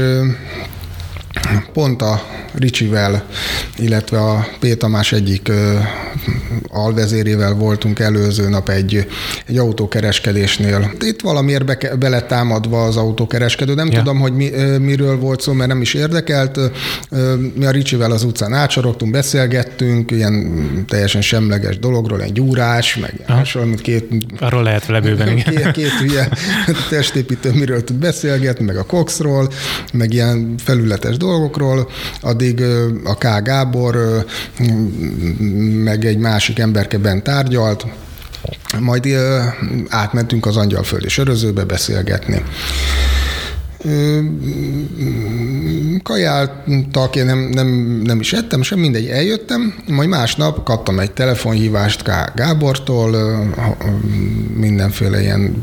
pont a Ricsivel, illetve a Péter Tamás egyik ö, alvezérével voltunk előző nap egy, egy autókereskedésnél. Itt valamiért be, beletámadva az autókereskedő, nem ja. tudom, hogy mi, ö, miről volt szó, mert nem is érdekelt. Ö, mi a Ricsivel az utcán átsorogtunk, beszélgettünk, ilyen teljesen semleges dologról, egy gyúrás, meg hasonló, két... Arról lehet vele bőven, igen. Két, két hülye testépítő miről tud beszélgetni, meg a kokszról, meg ilyen felületes dolgokról. Addig a K. Gábor meg egy másik emberke bent tárgyalt, majd átmentünk az Angyalföldi sörözőbe beszélgetni. Kajáltak, én nem, nem, nem is ettem, sem mindegy, eljöttem, majd másnap kaptam egy telefonhívást K. Gábortól, mindenféle ilyen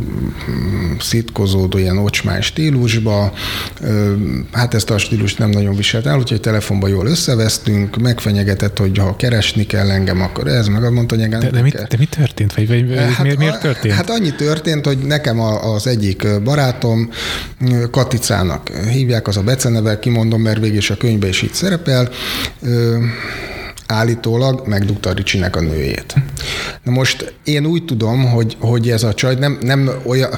szitkozódó, ilyen ocsmány stílusba, hát ezt a stílust nem nagyon viseltem, úgyhogy telefonban jól összevesztünk, megfenyegetett, hogy ha keresni kell engem, akkor ez, meg mondta, hogy engem... De, de, mit, de mi történt? Vagy, vagy hát, miért, miért történt? Hát annyi történt, hogy nekem az egyik barátom, Katicának hívják, az a becenevel, kimondom, mert végül is a könyvben is így szerepel, Ö, állítólag megdugta a Ricsinek a nőjét. Na most én úgy tudom, hogy, hogy ez a csaj nem, nem olyan,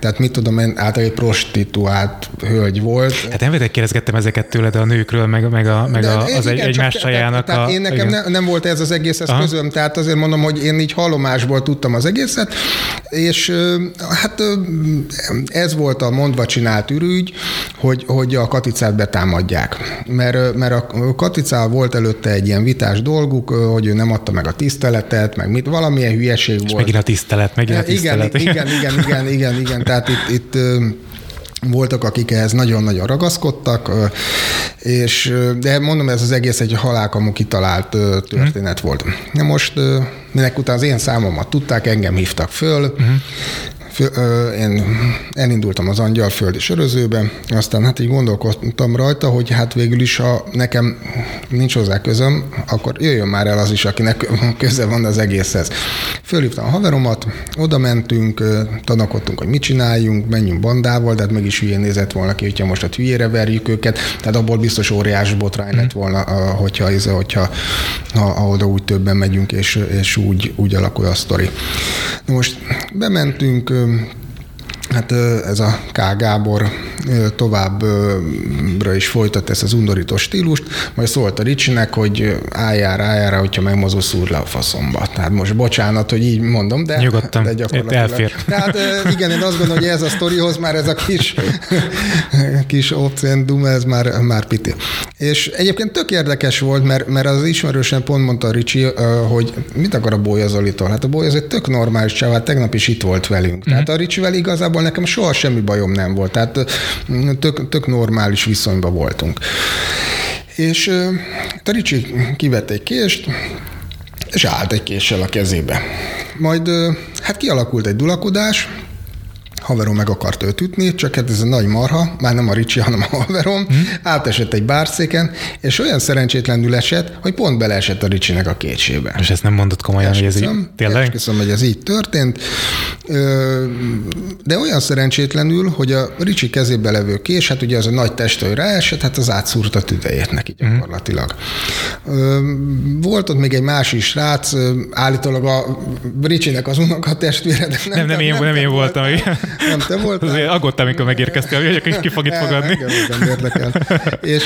tehát mit tudom én, általában egy prostituált hölgy volt. Hát nem védett kérdezgettem ezeket tőled a nőkről, meg, meg, a, meg a, az igen, egy, egymás csajának. Tehát én nekem ne, nem volt ez az egész, ez közöm, tehát azért mondom, hogy én így hallomásból tudtam az egészet, és hát ez volt a mondva csinált ürügy, hogy, hogy a Katicát betámadják. Mert, mert a Katicával volt előtte egy ilyen vitás dolguk, hogy ő nem adta meg a tiszteletet, meg mit, valamilyen hülyeség és volt. És megint a tisztelet, megint a tisztelet. Igen, igen, igen, igen, igen, igen. Tehát itt, itt voltak, akik ehhez nagyon-nagyon ragaszkodtak, és de mondom, ez az egész egy halálkamú kitalált történet mm. volt. Na most minek után az én számomat tudták, engem hívtak föl, mm. én elindultam az Angyalföldi sörözőbe, aztán hát így gondolkodtam rajta, hogy hát végül is, ha nekem nincs hozzá közöm, akkor jöjjön már el az is, akinek köze van az egészhez. Fölhívtam a haveromat, oda mentünk, tanakodtunk, hogy mit csináljunk, menjünk bandával, de hát meg is hülyén nézett volna ki, hogyha most a hülyére verjük őket, tehát abból biztos óriás botrány lett volna, hogyha, hogyha ha, ha oda úgy többen megyünk, és, és úgy, úgy alakul a sztori. Na most bementünk, hát ez a K. Gábor továbbra is folytat ezt az undorító stílust, majd szólt a Ricsinek, hogy álljál, álljál, hogyha megmozulsz, szúrd le a faszomba. Tehát most bocsánat, hogy így mondom, de, nyugodtan, de gyakorlatilag. Elfér. Tehát igen, én azt gondolom, hogy ez a sztorihoz már ez a kis, kis obszendum, ez már, már piti. És egyébként tök érdekes volt, mert, mert az ismerősen pont mondta a Ricsi, hogy mit akar a Bólya Zolitól? Hát a Bólya Zoli tök normális csáv, hát tegnap is itt volt velünk. Tehát a Ricsivel igazából nekem soha semmi bajom nem volt. Tehát Tök, tök normális viszonyban voltunk. És a Ricsi kivett egy kést, és állt egy késsel a kezébe. Majd hát kialakult egy dulakodás, haverom meg akart őt ütni, csak hát ez a nagy marha, már nem a Ricsi, hanem a haverom, hmm. átesett egy bárszéken, és olyan szerencsétlenül esett, hogy pont beleesett a Ricsinek a kétsébe. És ezt nem mondott komolyan, hogy ez így tényleg? Köszönöm, hogy ez így történt. De olyan szerencsétlenül, hogy a Ricsi kezébe levő kés, hát ugye az a nagy testőr ráesett, hát az átszúrt a tüdejét neki gyakorlatilag. Hmm. Volt ott még egy másik srác, állítólag a Ricsinek az unokatestvére. Nem, nem, nem, én, nem, nem én voltam. voltam. Nem te voltál? Azért aggódtam, amikor megérkeztél, hogy ki fog itt fogadni. És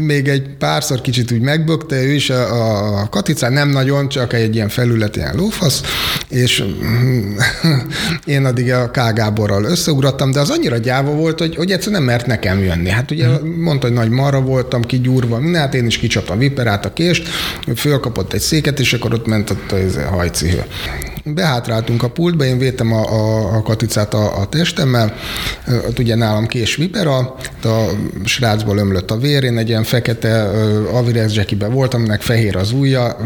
még egy párszor kicsit úgy megbökte, ő is a, a Katicán, nem nagyon, csak egy ilyen felület, ilyen lófasz, és én addig a K. Gáborral összeugrattam, de az annyira gyáva volt, hogy, hogy egyszerűen nem mert nekem jönni. Hát ugye hmm. mondta, hogy nagy marra voltam, kigyúrva, hát én is kicsaptam viperát a kést, fölkapott egy széket, és akkor ott ment ott a hajcihő. Behátráltunk a pultba, én védtem a, a, a Katicát a, a testemmel, ott ugye nálam kés vipera, a srácból ömlött a vér, én egy ilyen fekete avirez zsekiben voltam, aminek fehér az ujja,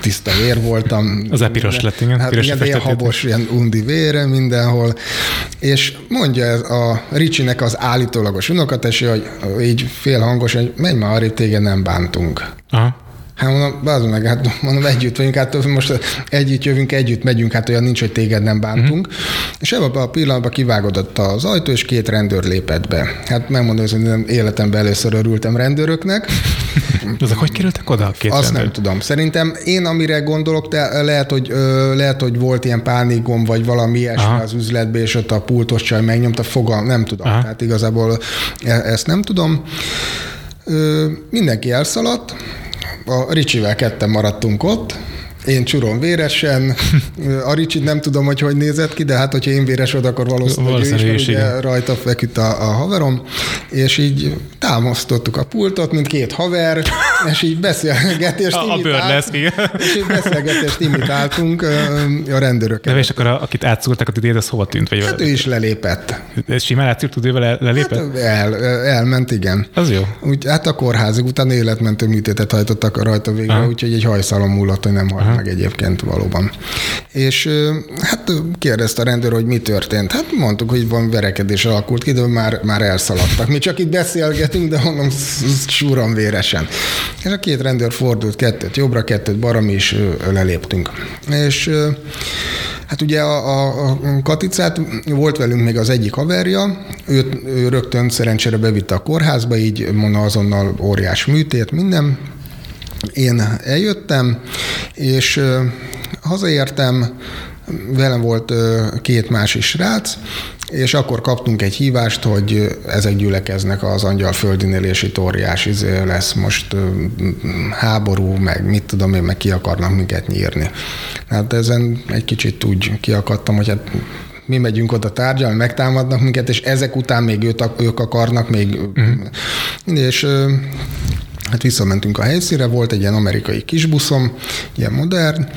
tiszta vér voltam. Az piros lett, igen. Hát piros igen, ilyen habos, ilyen undi vére mindenhol. És mondja ez a Ricsinek az állítólagos unokatestvére, hogy így félhangos, hogy menj már arrébb, téged nem bántunk. Aha. Hát mondom, bázom meg, hát mondom, együtt vagyunk, hát most együtt jövünk, együtt megyünk, hát olyan nincs, hogy téged nem bántunk. Uh-huh. És ebben a pillanatban kivágodott az ajtó, és két rendőr lépett be. Hát megmondom, hogy nem életemben először örültem rendőröknek. Azok hogy kerültek oda a két rendőr? Azt nem tudom. Szerintem én amire gondolok, de lehet, hogy, lehet, hogy volt ilyen pánikom, vagy valami ilyesmi az üzletbe, és ott a pultos csaj megnyomta, fogalm, nem tudom. Aha. Tehát igazából e- ezt nem tudom. Ö, mindenki elszaladt. A Ricsivel ketten maradtunk ott, én csurom véresen, a Ricsit nem tudom, hogy hogy nézett ki, de hát, hogyha én véres volt, akkor valószínűleg valószínű ő is, ugye rajta feküdt a, a haverom, és így támasztottuk a pultot, mint két haver, és így beszélgetést a, imitált, a és így beszélgetést imitáltunk a rendőröket. De és akkor a, akit átszúrták a tiéd, az hova tűnt? Vagy hát ő is lelépett. Ez simán átszúrtad, ő lelépett? Hát el, elment, igen. Az jó. Úgy, hát a kórházig után életmentő műtétet hajtottak rajta végre, ah. úgyhogy egy hajszalom múlott, hogy nem halt ah. meg egyébként valóban. És hát kérdezte a rendőr, hogy mi történt. Hát mondtuk, hogy van verekedés alakult ki, de már, már elszaladtak. Mi csak itt beszélgetünk, de mondom, súran véresen. És a két rendőr fordult, kettőt jobbra, kettőt balra, mi is leléptünk. És hát ugye a, a, a Katicát, volt velünk még az egyik haverja, őt ő rögtön szerencsére bevitte a kórházba, így mondom azonnal óriás műtét, minden. Én eljöttem, és hazaértem, velem volt két másik srác, és akkor kaptunk egy hívást, hogy ezek gyülekeznek az Angyalföldinél, és itt óriás izé lesz most háború, meg mit tudom én, meg ki akarnak minket nyírni. Hát ezen egy kicsit úgy kiakadtam, hogy hát mi megyünk oda tárgyalni, megtámadnak minket, és ezek után még őt, ők akarnak, még... Mm. És... Hát visszamentünk a helyszínre, volt egy ilyen amerikai kisbuszom, ilyen modern,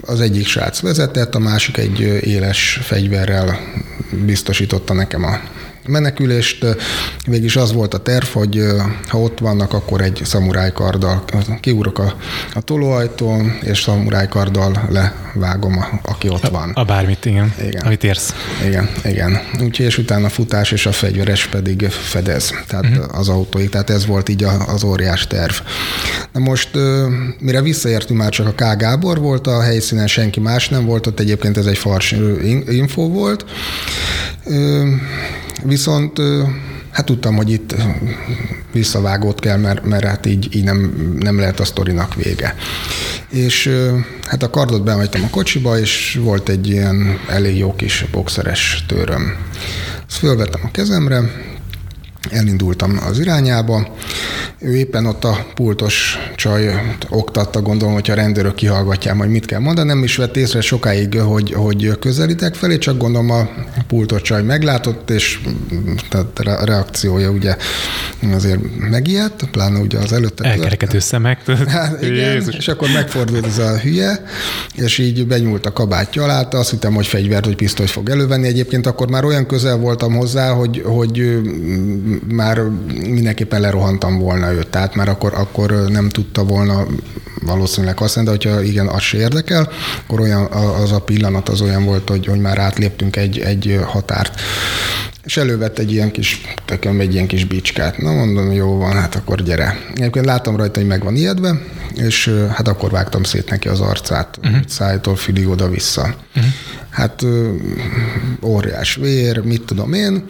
az egyik srác vezetett, a másik egy éles fegyverrel biztosította nekem a menekülést. Végülis az volt a terv, hogy ha ott vannak, akkor egy szamurájkarddal kiúrok a, a tolóajtón, és szamurájkarddal levágom, a, aki ott a, van. A bármit, igen. igen. Amit érsz. Igen, igen. Úgyhogy és utána futás, és a fegyveres pedig fedez. Tehát uh-huh. az autóig. Tehát ez volt így az óriás terv. Na most, mire visszaértünk, már csak a K. Gábor volt a helyszínen, senki más nem volt ott. Egyébként ez egy fars info volt. Viszont hát tudtam, hogy itt visszavágót kell, mert, mert hát így, így nem, nem lehet a sztorinak vége. És hát a kardot bementem a kocsiba, és volt egy ilyen elég jó kis boxeres tőröm. Azt fölvettem a kezemre, elindultam az irányába. Ő éppen ott a pultos csaj oktatta, gondolom, hogy a rendőrök kihallgatják, hogy mit kell mondani. Nem is vett észre sokáig, hogy, hogy közelítek felé, csak gondolom a pultos csaj meglátott, és tehát a reakciója ugye azért megijedt, pláne ugye az előtte. Elkerekedő szemek. Hát, igen, és akkor megfordult ez a hülye, és így benyúlt a kabátja alá, azt hittem, hogy fegyvert, hogy pisztolyt fog elővenni. Egyébként akkor már olyan közel voltam hozzá, hogy, hogy már mindenképpen lerohantam volna őt, tehát már akkor, akkor nem tudta volna valószínűleg használni, de hogyha igen, az se érdekel, akkor olyan, az a pillanat az olyan volt, hogy, hogy már átléptünk egy, egy határt. És elővett egy ilyen kis, tököm egy ilyen kis bicskát. Na mondom, jó van, hát akkor gyere. Egyébként láttam rajta, hogy meg van ijedve, és hát akkor vágtam szét neki az arcát, uh-huh. szájtól fülig oda-vissza. Uh-huh. Hát óriás vér, mit tudom én.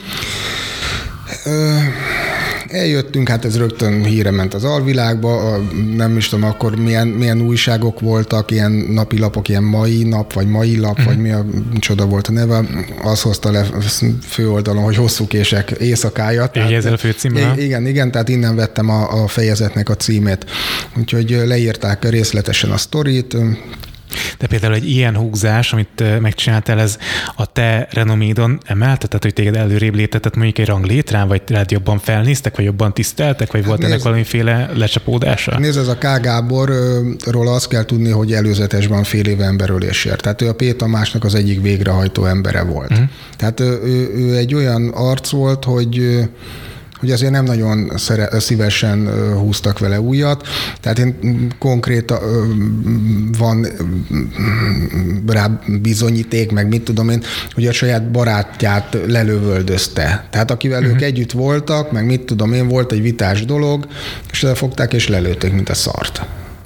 Eljöttünk, hát ez rögtön híre ment az alvilágba, nem is tudom akkor milyen, milyen újságok voltak, ilyen napilapok, ilyen mai nap, vagy mai lap, mm. vagy mi a csoda volt a neve, az hozta le főoldalon, hogy hosszú kések éjszakája. Így ezzel a főcímmel? Igen, igen, tehát innen vettem a, a fejezetnek a címét. Úgyhogy leírták részletesen a sztorit. De például egy ilyen húzás, amit megcsináltál, ez a te renomédon emelte, tehát hogy téged előrébb léptetett mondjuk egy ranglétrán, vagy rád jobban felnéztek, vagy jobban tiszteltek, vagy hát volt néz, ennek valamiféle lecsapódása? Nézd, ez a K. Gáborról azt kell tudni, hogy előzetesben fél éve emberölésért. Tehát ő a Péter Tamásnak az egyik végrehajtó embere volt. Mm. Tehát ő, ő egy olyan arc volt, hogy hogy azért nem nagyon szere, szívesen húztak vele újat. Tehát én konkrét van rá bizonyíték, meg mit tudom én, hogy a saját barátját lelövöldözte. Tehát akivel uh-huh. ők együtt voltak, meg mit tudom én, volt egy vitás dolog, és elfogták és lelőtték, mint a szart.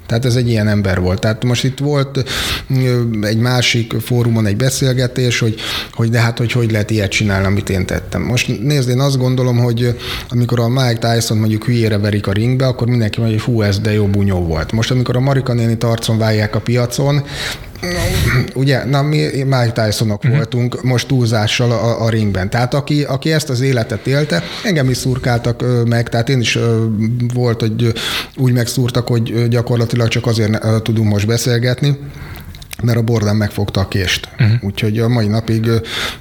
Tehát ez egy ilyen ember volt. Tehát most itt volt egy másik fórumon egy beszélgetés, hogy, hogy de hát, hogy hogy lehet ilyet csinálni, amit én tettem. Most nézd, én azt gondolom, hogy amikor a Mike Tyson mondjuk hülyére verik a ringbe, akkor mindenki mondja, hogy hú, ez de jó bunyó volt. Most amikor a Marika nénit arcon vágják a piacon, ugye, na mi Mike Tysonok uh-huh. voltunk most túlzással a, a ringben. Tehát aki, aki ezt az életet élte, engem is szurkáltak ö, meg, tehát én is ö, volt, hogy ö, úgy megszúrtak, hogy ö, gyakorlatilag csak azért ö, tudunk most beszélgetni, mert a bordán megfogta a kést. Uh-huh. Úgyhogy a mai napig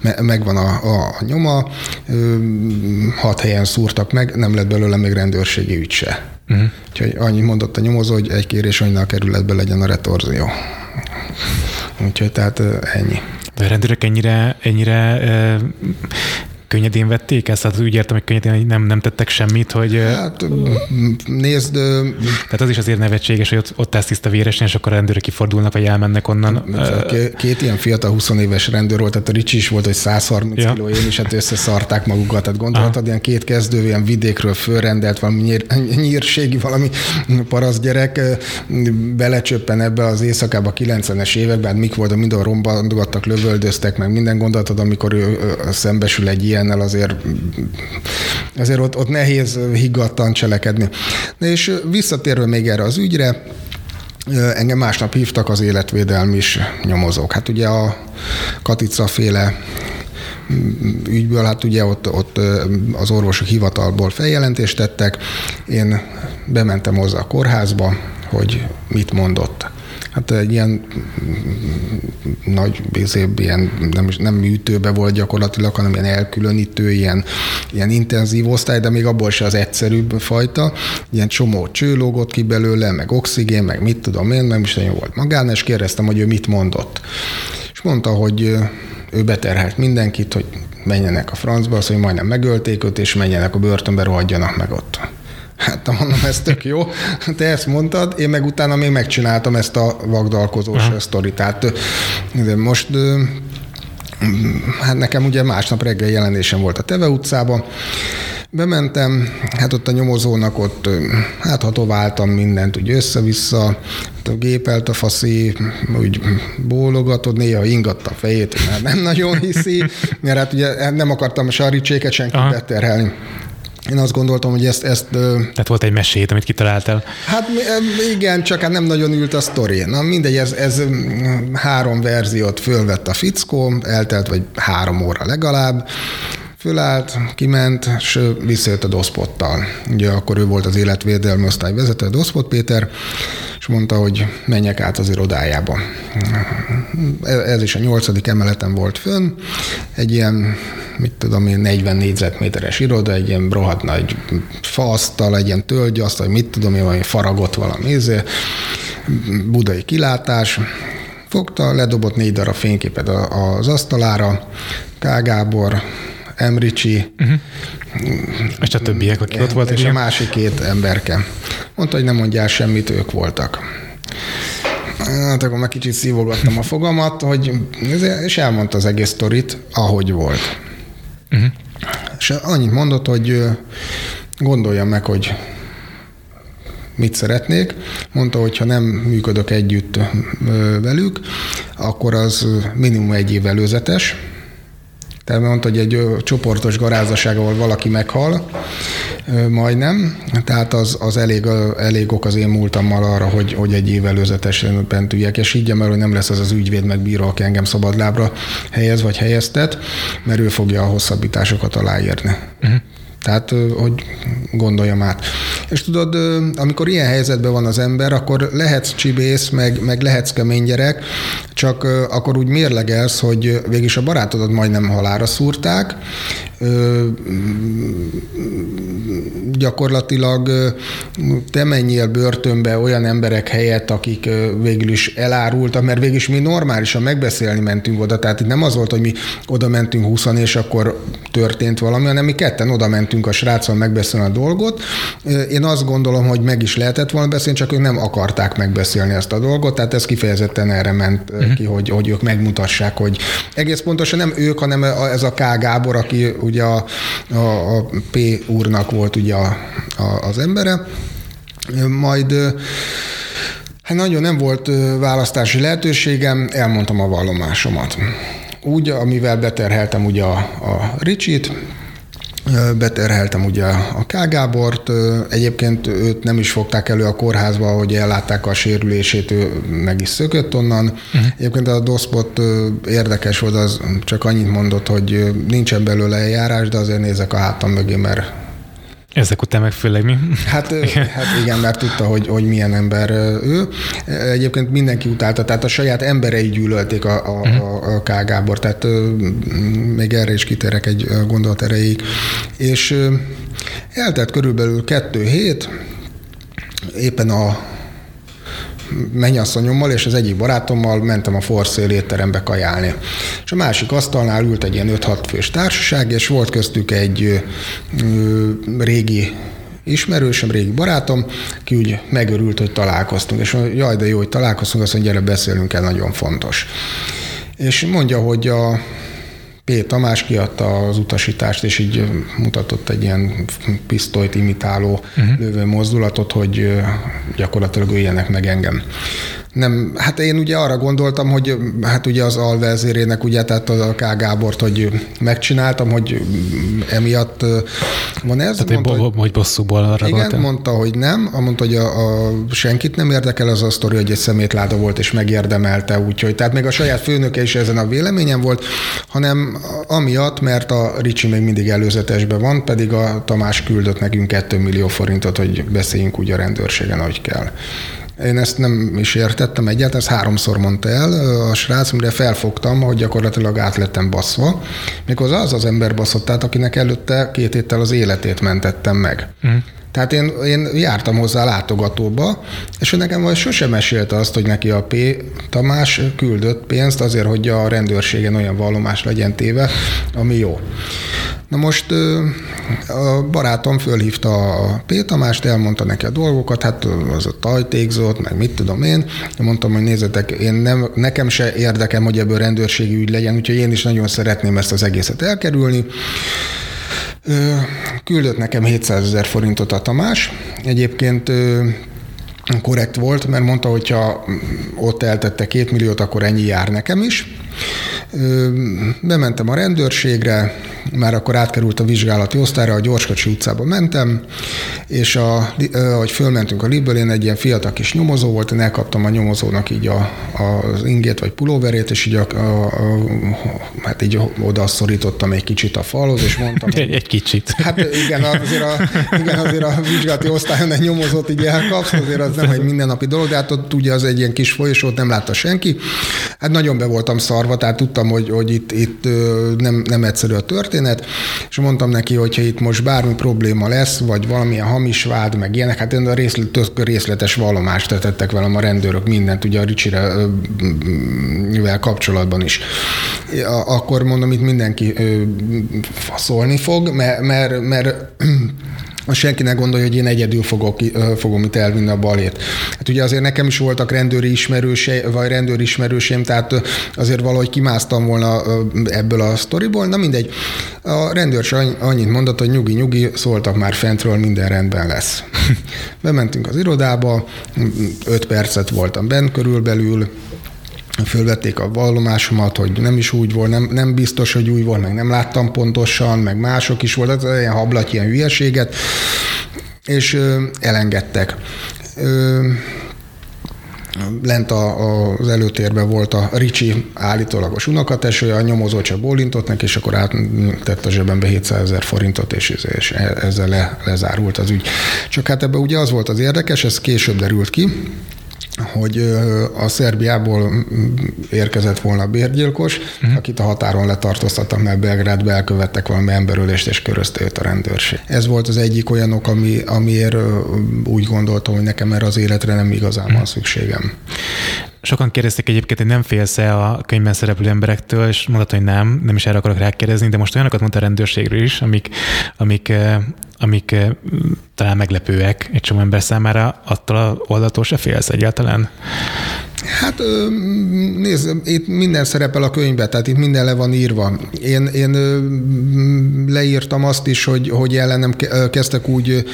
me- megvan a, a nyoma, ö, hat helyen szúrtak meg, nem lett belőle még rendőrségi ügy se. Uh-huh. Úgyhogy annyit mondott a nyomozó, hogy egy kérés, hogy ne a kerületben legyen a retorzió. Úgyhogy tehát ennyi. De a rendőrök ennyire, ennyire ö, könnyedén vették ezt? Hát úgy értem, hogy könnyedén nem, nem tettek semmit, hogy... Hát nézd... Tehát az is azért nevetséges, hogy ott, ott állsz tiszta véresen, és akkor a rendőrök kifordulnak, vagy elmennek onnan. Két, két ilyen fiatal húsz éves rendőr volt, tehát a Ricsi is volt, hogy száz harminc ja. kiló, én is, hát összeszarták magukat. Tehát gondolhatod, ah. ilyen két kezdő, ilyen vidékről fölrendelt, valami nyír, nyírségi, valami parasz gyerek belecsöppen ebbe az éjszakába kilencvenes években, hát mik volt, minden rombandogattak, lövöldöztek, meg minden gondolatod, amikor ő szembesül egy ilyen ennel azért, azért ott, ott nehéz higgadtan cselekedni. És visszatérve még erre az ügyre, engem másnap hívtak az életvédelmi is nyomozók. Hát ugye a Katica féle ügyből, hát ugye ott, ott az orvosok hivatalból feljelentést tettek, én bementem hozzá a kórházba, hogy mit mondott. Hát egy ilyen nagy, bizébb, ilyen, nem, nem műtőbe volt gyakorlatilag, hanem ilyen elkülönítő, ilyen, ilyen intenzív osztály, de még abból se az egyszerűbb fajta. Ilyen csomó cső lógott ki belőle, meg oxigén, meg mit tudom én, nem is nagyon volt magán, és kérdeztem, hogy ő mit mondott. És mondta, hogy ő beterhelt mindenkit, hogy menjenek a francba, azt, hogy majdnem megölték őt, és menjenek a börtönbe, rohadjanak meg ott. Hát mondom, ez tök jó, te ezt mondtad, én meg utána még megcsináltam ezt a vagdalkozós ja. sztorit. Tehát de most, hát nekem ugye másnap reggel jelenésem volt a Teve utcában, bementem, hát ott a nyomozónak ott, hát hatováltam mindent, úgy össze-vissza, gépelt a faszi, úgy bólogatod, néha ingatta a fejét, mert nem nagyon hiszi, mert hát ugye nem akartam se a ricséket senkit Aha. beterhelni. Én azt gondoltam, hogy ezt... ezt Tehát volt egy mesét, amit kitaláltál. Hát igen, csak hát nem nagyon ült a sztori. Na mindegy, ez, ez három verziót fölvett a fickó, eltelt vagy három óra legalább, fölállt, kiment, és visszajött a Doszpottal. Ugye akkor ő volt az életvédelmi osztály vezető, Dosztpot Péter, és mondta, hogy menjek át az irodájába. Ez is a nyolcadik emeleten volt fönn, egy ilyen, mit tudom én, negyven négyzetméteres iroda, egy ilyen rohadt nagy faasztal, egy ilyen tölgyasztal, mit tudom én, valami faragott valami ízé, budai kilátás, fogta, ledobott négy darab fényképet az asztalára, K. Gábor, Emricsi, uh-huh. és a többiek, akik ott voltak. És ilyen. A másik két emberke. Mondta, hogy nem mondjál semmit, ők voltak. Hát akkor már kicsit szívogattam a fogamat, hogy, és elmondta az egész sztorit, ahogy volt. Uh-huh. És annyit mondott, hogy gondoljam meg, hogy mit szeretnék. Mondta, hogy ha nem működök együtt velük, akkor az minimum egy év előzetes. Tehát mondta, hogy egy csoportos garázaság, ahol valaki meghal, majdnem. Tehát az, az elég, elég ok az én múltammal arra, hogy, hogy egy év előzetesen bent üljek. És higgyem el, hogy nem lesz az az ügyvéd meg bíró, aki engem szabadlábra helyez vagy helyeztet, mert ő fogja a hosszabbításokat aláírni. Uh-huh. Tehát, hogy gondoljam át. És tudod, amikor ilyen helyzetben van az ember, akkor lehetsz csibész, meg, meg lehetsz kemény gyerek, csak akkor úgy mérlegelsz, hogy végig a barátodat majdnem halálra szúrták, gyakorlatilag te menjél börtönbe olyan emberek helyett, akik végül is elárultak, mert végül is mi normálisan megbeszélni mentünk oda, tehát itt nem az volt, hogy mi oda mentünk húszan, és akkor történt valami, hanem mi ketten oda mentünk a sráccal megbeszélni a dolgot. Én azt gondolom, hogy meg is lehetett volna beszélni, csak ők nem akarták megbeszélni ezt a dolgot, tehát ez kifejezetten erre ment uh-huh. ki, hogy, hogy ők megmutassák, hogy egész pontosan nem ők, hanem ez a K. Gábor, aki ugye a, a, a P. úrnak volt ugye a, a, az embere, majd hát nagyon nem volt választási lehetőségem, elmondtam a vallomásomat. Úgy, amivel beterheltem ugye a, a Ricsit, beterheltem ugye a K. Gábort, egyébként őt nem is fogták elő a kórházba, hogy ellátták a sérülését, ő meg is szökött onnan. Uh-huh. Egyébként a Dosztpot érdekes volt, az csak annyit mondott, hogy nincsen belőle eljárás, de azért nézek a hátam mögé, mert ezek után meg főleg mi? Hát igen, hát igen, mert tudta, hogy, hogy milyen ember ő. Egyébként mindenki utálta, tehát a saját emberei gyűlölték a, a, uh-huh. a K. Gábor, tehát még erre is kitérek egy gondolat erejéig. És eltelt körülbelül kettő hét, éppen a mennyasszonyommal és az egyik barátommal mentem a Forszél étterembe kajálni. És a másik asztalnál ült egy ilyen öt-hat fős társaság, és volt köztük egy ö, régi ismerősöm, régi barátom, ki úgy megörült, hogy találkoztunk. És mondja, jaj, de jó, hogy találkoztunk, azt mondja, gyere, beszélünk el, nagyon fontos. És mondja, hogy a Péter Tamás kiadta az utasítást, és így mutatott egy ilyen pisztolyt imitáló uh-huh. lövő mozdulatot, hogy gyakorlatilag öljenek meg engem. Nem, hát én ugye arra gondoltam, hogy hát ugye az alvezérének, ugye, tehát a K. Gábort, hogy megcsináltam, hogy emiatt van ez. Tehát mondta, bo- hogy bosszúból arra igen, voltam. Mondta, hogy nem. Mondta, hogy a, a senkit nem érdekel az a sztori, hogy egy szemétláda volt, és megérdemelte, úgyhogy. Tehát még a saját főnöke is ezen a véleményen volt, hanem amiatt, mert a Ricsi még mindig előzetesben van, pedig a Tamás küldött nekünk két millió forintot, hogy beszéljünk úgy a rendőrségen, ahogy kell. Én ezt nem is értettem egyáltalán, ezt háromszor mondta el a srác, mire felfogtam, hogy gyakorlatilag át lettem baszva. Méghozzá az az ember baszott át, akinek előtte két héttel az életét mentettem meg. Mm. Tehát én, én jártam hozzá látogatóba, és ő nekem vagy sosem mesélte azt, hogy neki a P. Tamás küldött pénzt azért, hogy a rendőrségen olyan vallomás legyen téve, ami jó. Na most a barátom fölhívta a P. Tamást, elmondta neki a dolgokat, hát az a tajtékzott, meg mit tudom én. Mondtam, hogy nézzetek, én nem, nekem se érdekem, hogy ebből rendőrségi ügy legyen, úgyhogy én is nagyon szeretném ezt az egészet elkerülni. Küldött nekem hétszázezer forintot a Tamás. Egyébként korrekt volt, mert mondta, hogy ha ott eltette két milliót, akkor ennyi jár nekem is. Bementem a rendőrségre, már akkor átkerült a vizsgálati osztályra, a Gyorskocsi utcába mentem, és a, ahogy fölmentünk a liftből, én egy ilyen fiatal kis nyomozó volt, én elkaptam a nyomozónak így a, az ingét vagy pulóverét, és így, a, a, a, hát így oda szorítottam egy kicsit a falhoz, és mondtam... Egy, egy kicsit. Hát igen, azért a, igen, azért a vizsgálati osztályon egy nyomozót így elkapsz, azért az nem egy mindennapi dolog, de hát ott ugye az egy ilyen kis folyosót nem látta senki. Hát nagyon be voltam szarva, tehát tudtam, hogy, hogy itt, itt nem, nem egyszerű a történet, és mondtam neki, hogyha itt most bármi probléma lesz, vagy valamilyen hamis vád, meg ilyenek, hát én a részlet, részletes vallomást tettek velem a rendőrök, mindent, ugye a Ricsivel kapcsolatban is. Akkor mondom, itt mindenki faszolni fog, mert, mert, mert senki ne gondolja, hogy én egyedül fogok, fogom itt elvinni a balét. Hát ugye azért nekem is voltak rendőri ismerőse, vagy rendőri ismerőseim, tehát azért valahogy kimásztam volna ebből a sztoriból. Na mindegy, a rendőr annyit mondott, hogy nyugi-nyugi, szóltak már fentről, minden rendben lesz. Bementünk az irodába, öt percet voltam bent körülbelül, fölvették a vallomásomat, hogy nem is úgy volt, nem, nem biztos, hogy úgy volt, meg nem láttam pontosan, meg mások is volt, ez ilyen hablat, ilyen hülyeséget, és ö, elengedtek. Ö, lent a, a, az előtérben volt a Ricsi állítólagos unokatesője, a nyomozó csak bólintott neki, és akkor áttett a zsebembe hétszázezer forintot, és, és ezzel le, lezárult az ügy. Csak hát ebben ugye az volt az érdekes, ez később derült ki, hogy a Szerbiából érkezett volna bérgyilkos, uh-huh. akit a határon letartóztattak, mert Belgrádba elkövettek valami emberölést, és körözte őt a rendőrség. Ez volt az egyik olyan ok, ami, amiért úgy gondoltam, hogy nekem erre az életre nem igazán uh-huh. van szükségem. Sokan kérdezték egyébként, hogy nem félsz-e a könyvben szereplő emberektől, és mondta, hogy nem, nem is erre akarok rákérdezni, de most olyanokat mondta a rendőrségről is, amik, amik, amik talán meglepőek egy csomó ember számára, attól a oldaltól se félsz egyáltalán? Hát nézd, itt minden szerepel a könyvben, tehát itt minden le van írva. Én, én leírtam azt is, hogy, hogy ellenem kezdtek úgy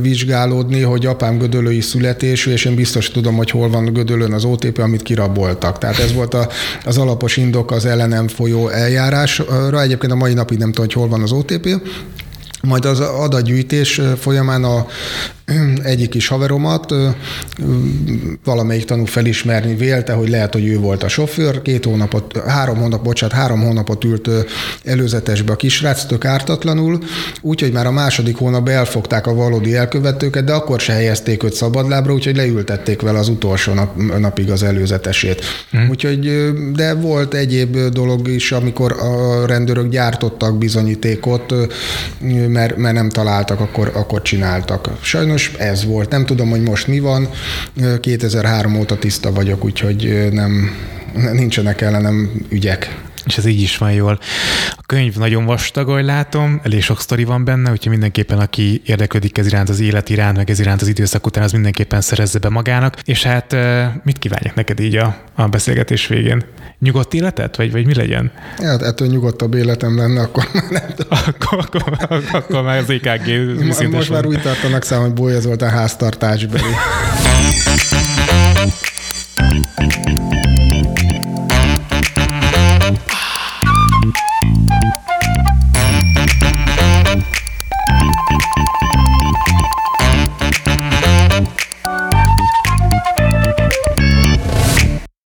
vizsgálódni, hogy apám gödölői születésű, és én biztos tudom, hogy hol van Gödölön az o té pé, amit kiraboltak. Tehát ez volt a, az alapos indok az ellenem folyó eljárásra. Egyébként a mai napig nem tudom, hogy hol van az o té pé. Majd az adatgyűjtés folyamán a egyik kis haveromat valamelyik tanú felismerni vélte, hogy lehet, hogy ő volt a sofőr. Két hónapot, három hónap, bocsánat, három hónapot ült előzetesbe a kisrác, tök ártatlanul, úgyhogy már a második hónapban elfogták a valódi elkövetőket, de akkor se helyezték őt szabadlábra, úgyhogy leültették vele az utolsó nap, napig az előzetesét. Mm. Úgyhogy, de volt egyéb dolog is, amikor a rendőrök gyártottak bizonyítékot, mert, mert nem találtak, akkor, akkor csináltak. Sajnos ez volt. Nem tudom, hogy most mi van. kétezer-három óta tiszta vagyok, úgyhogy nem, nincsenek ellenem ügyek. És ez így is van jól. A könyv nagyon vastag, ahogy látom, elég sok sztori van benne, úgyhogy mindenképpen, aki érdeklődik ez iránt, az élet iránt, meg ez iránt az időszak után, az mindenképpen szerezze be magának. És hát mit kívánjak neked így a, a beszélgetés végén? Nyugodt életet? Vagy, vagy mi legyen? Hát ettől nyugodtabb életem lenne, akkor már nem tudom. Akkor, akkor, akkor, akkor már az i ká gé szintes. Most már úgy tartanak számon, hogy Bólya Zoltán háztartásbeli.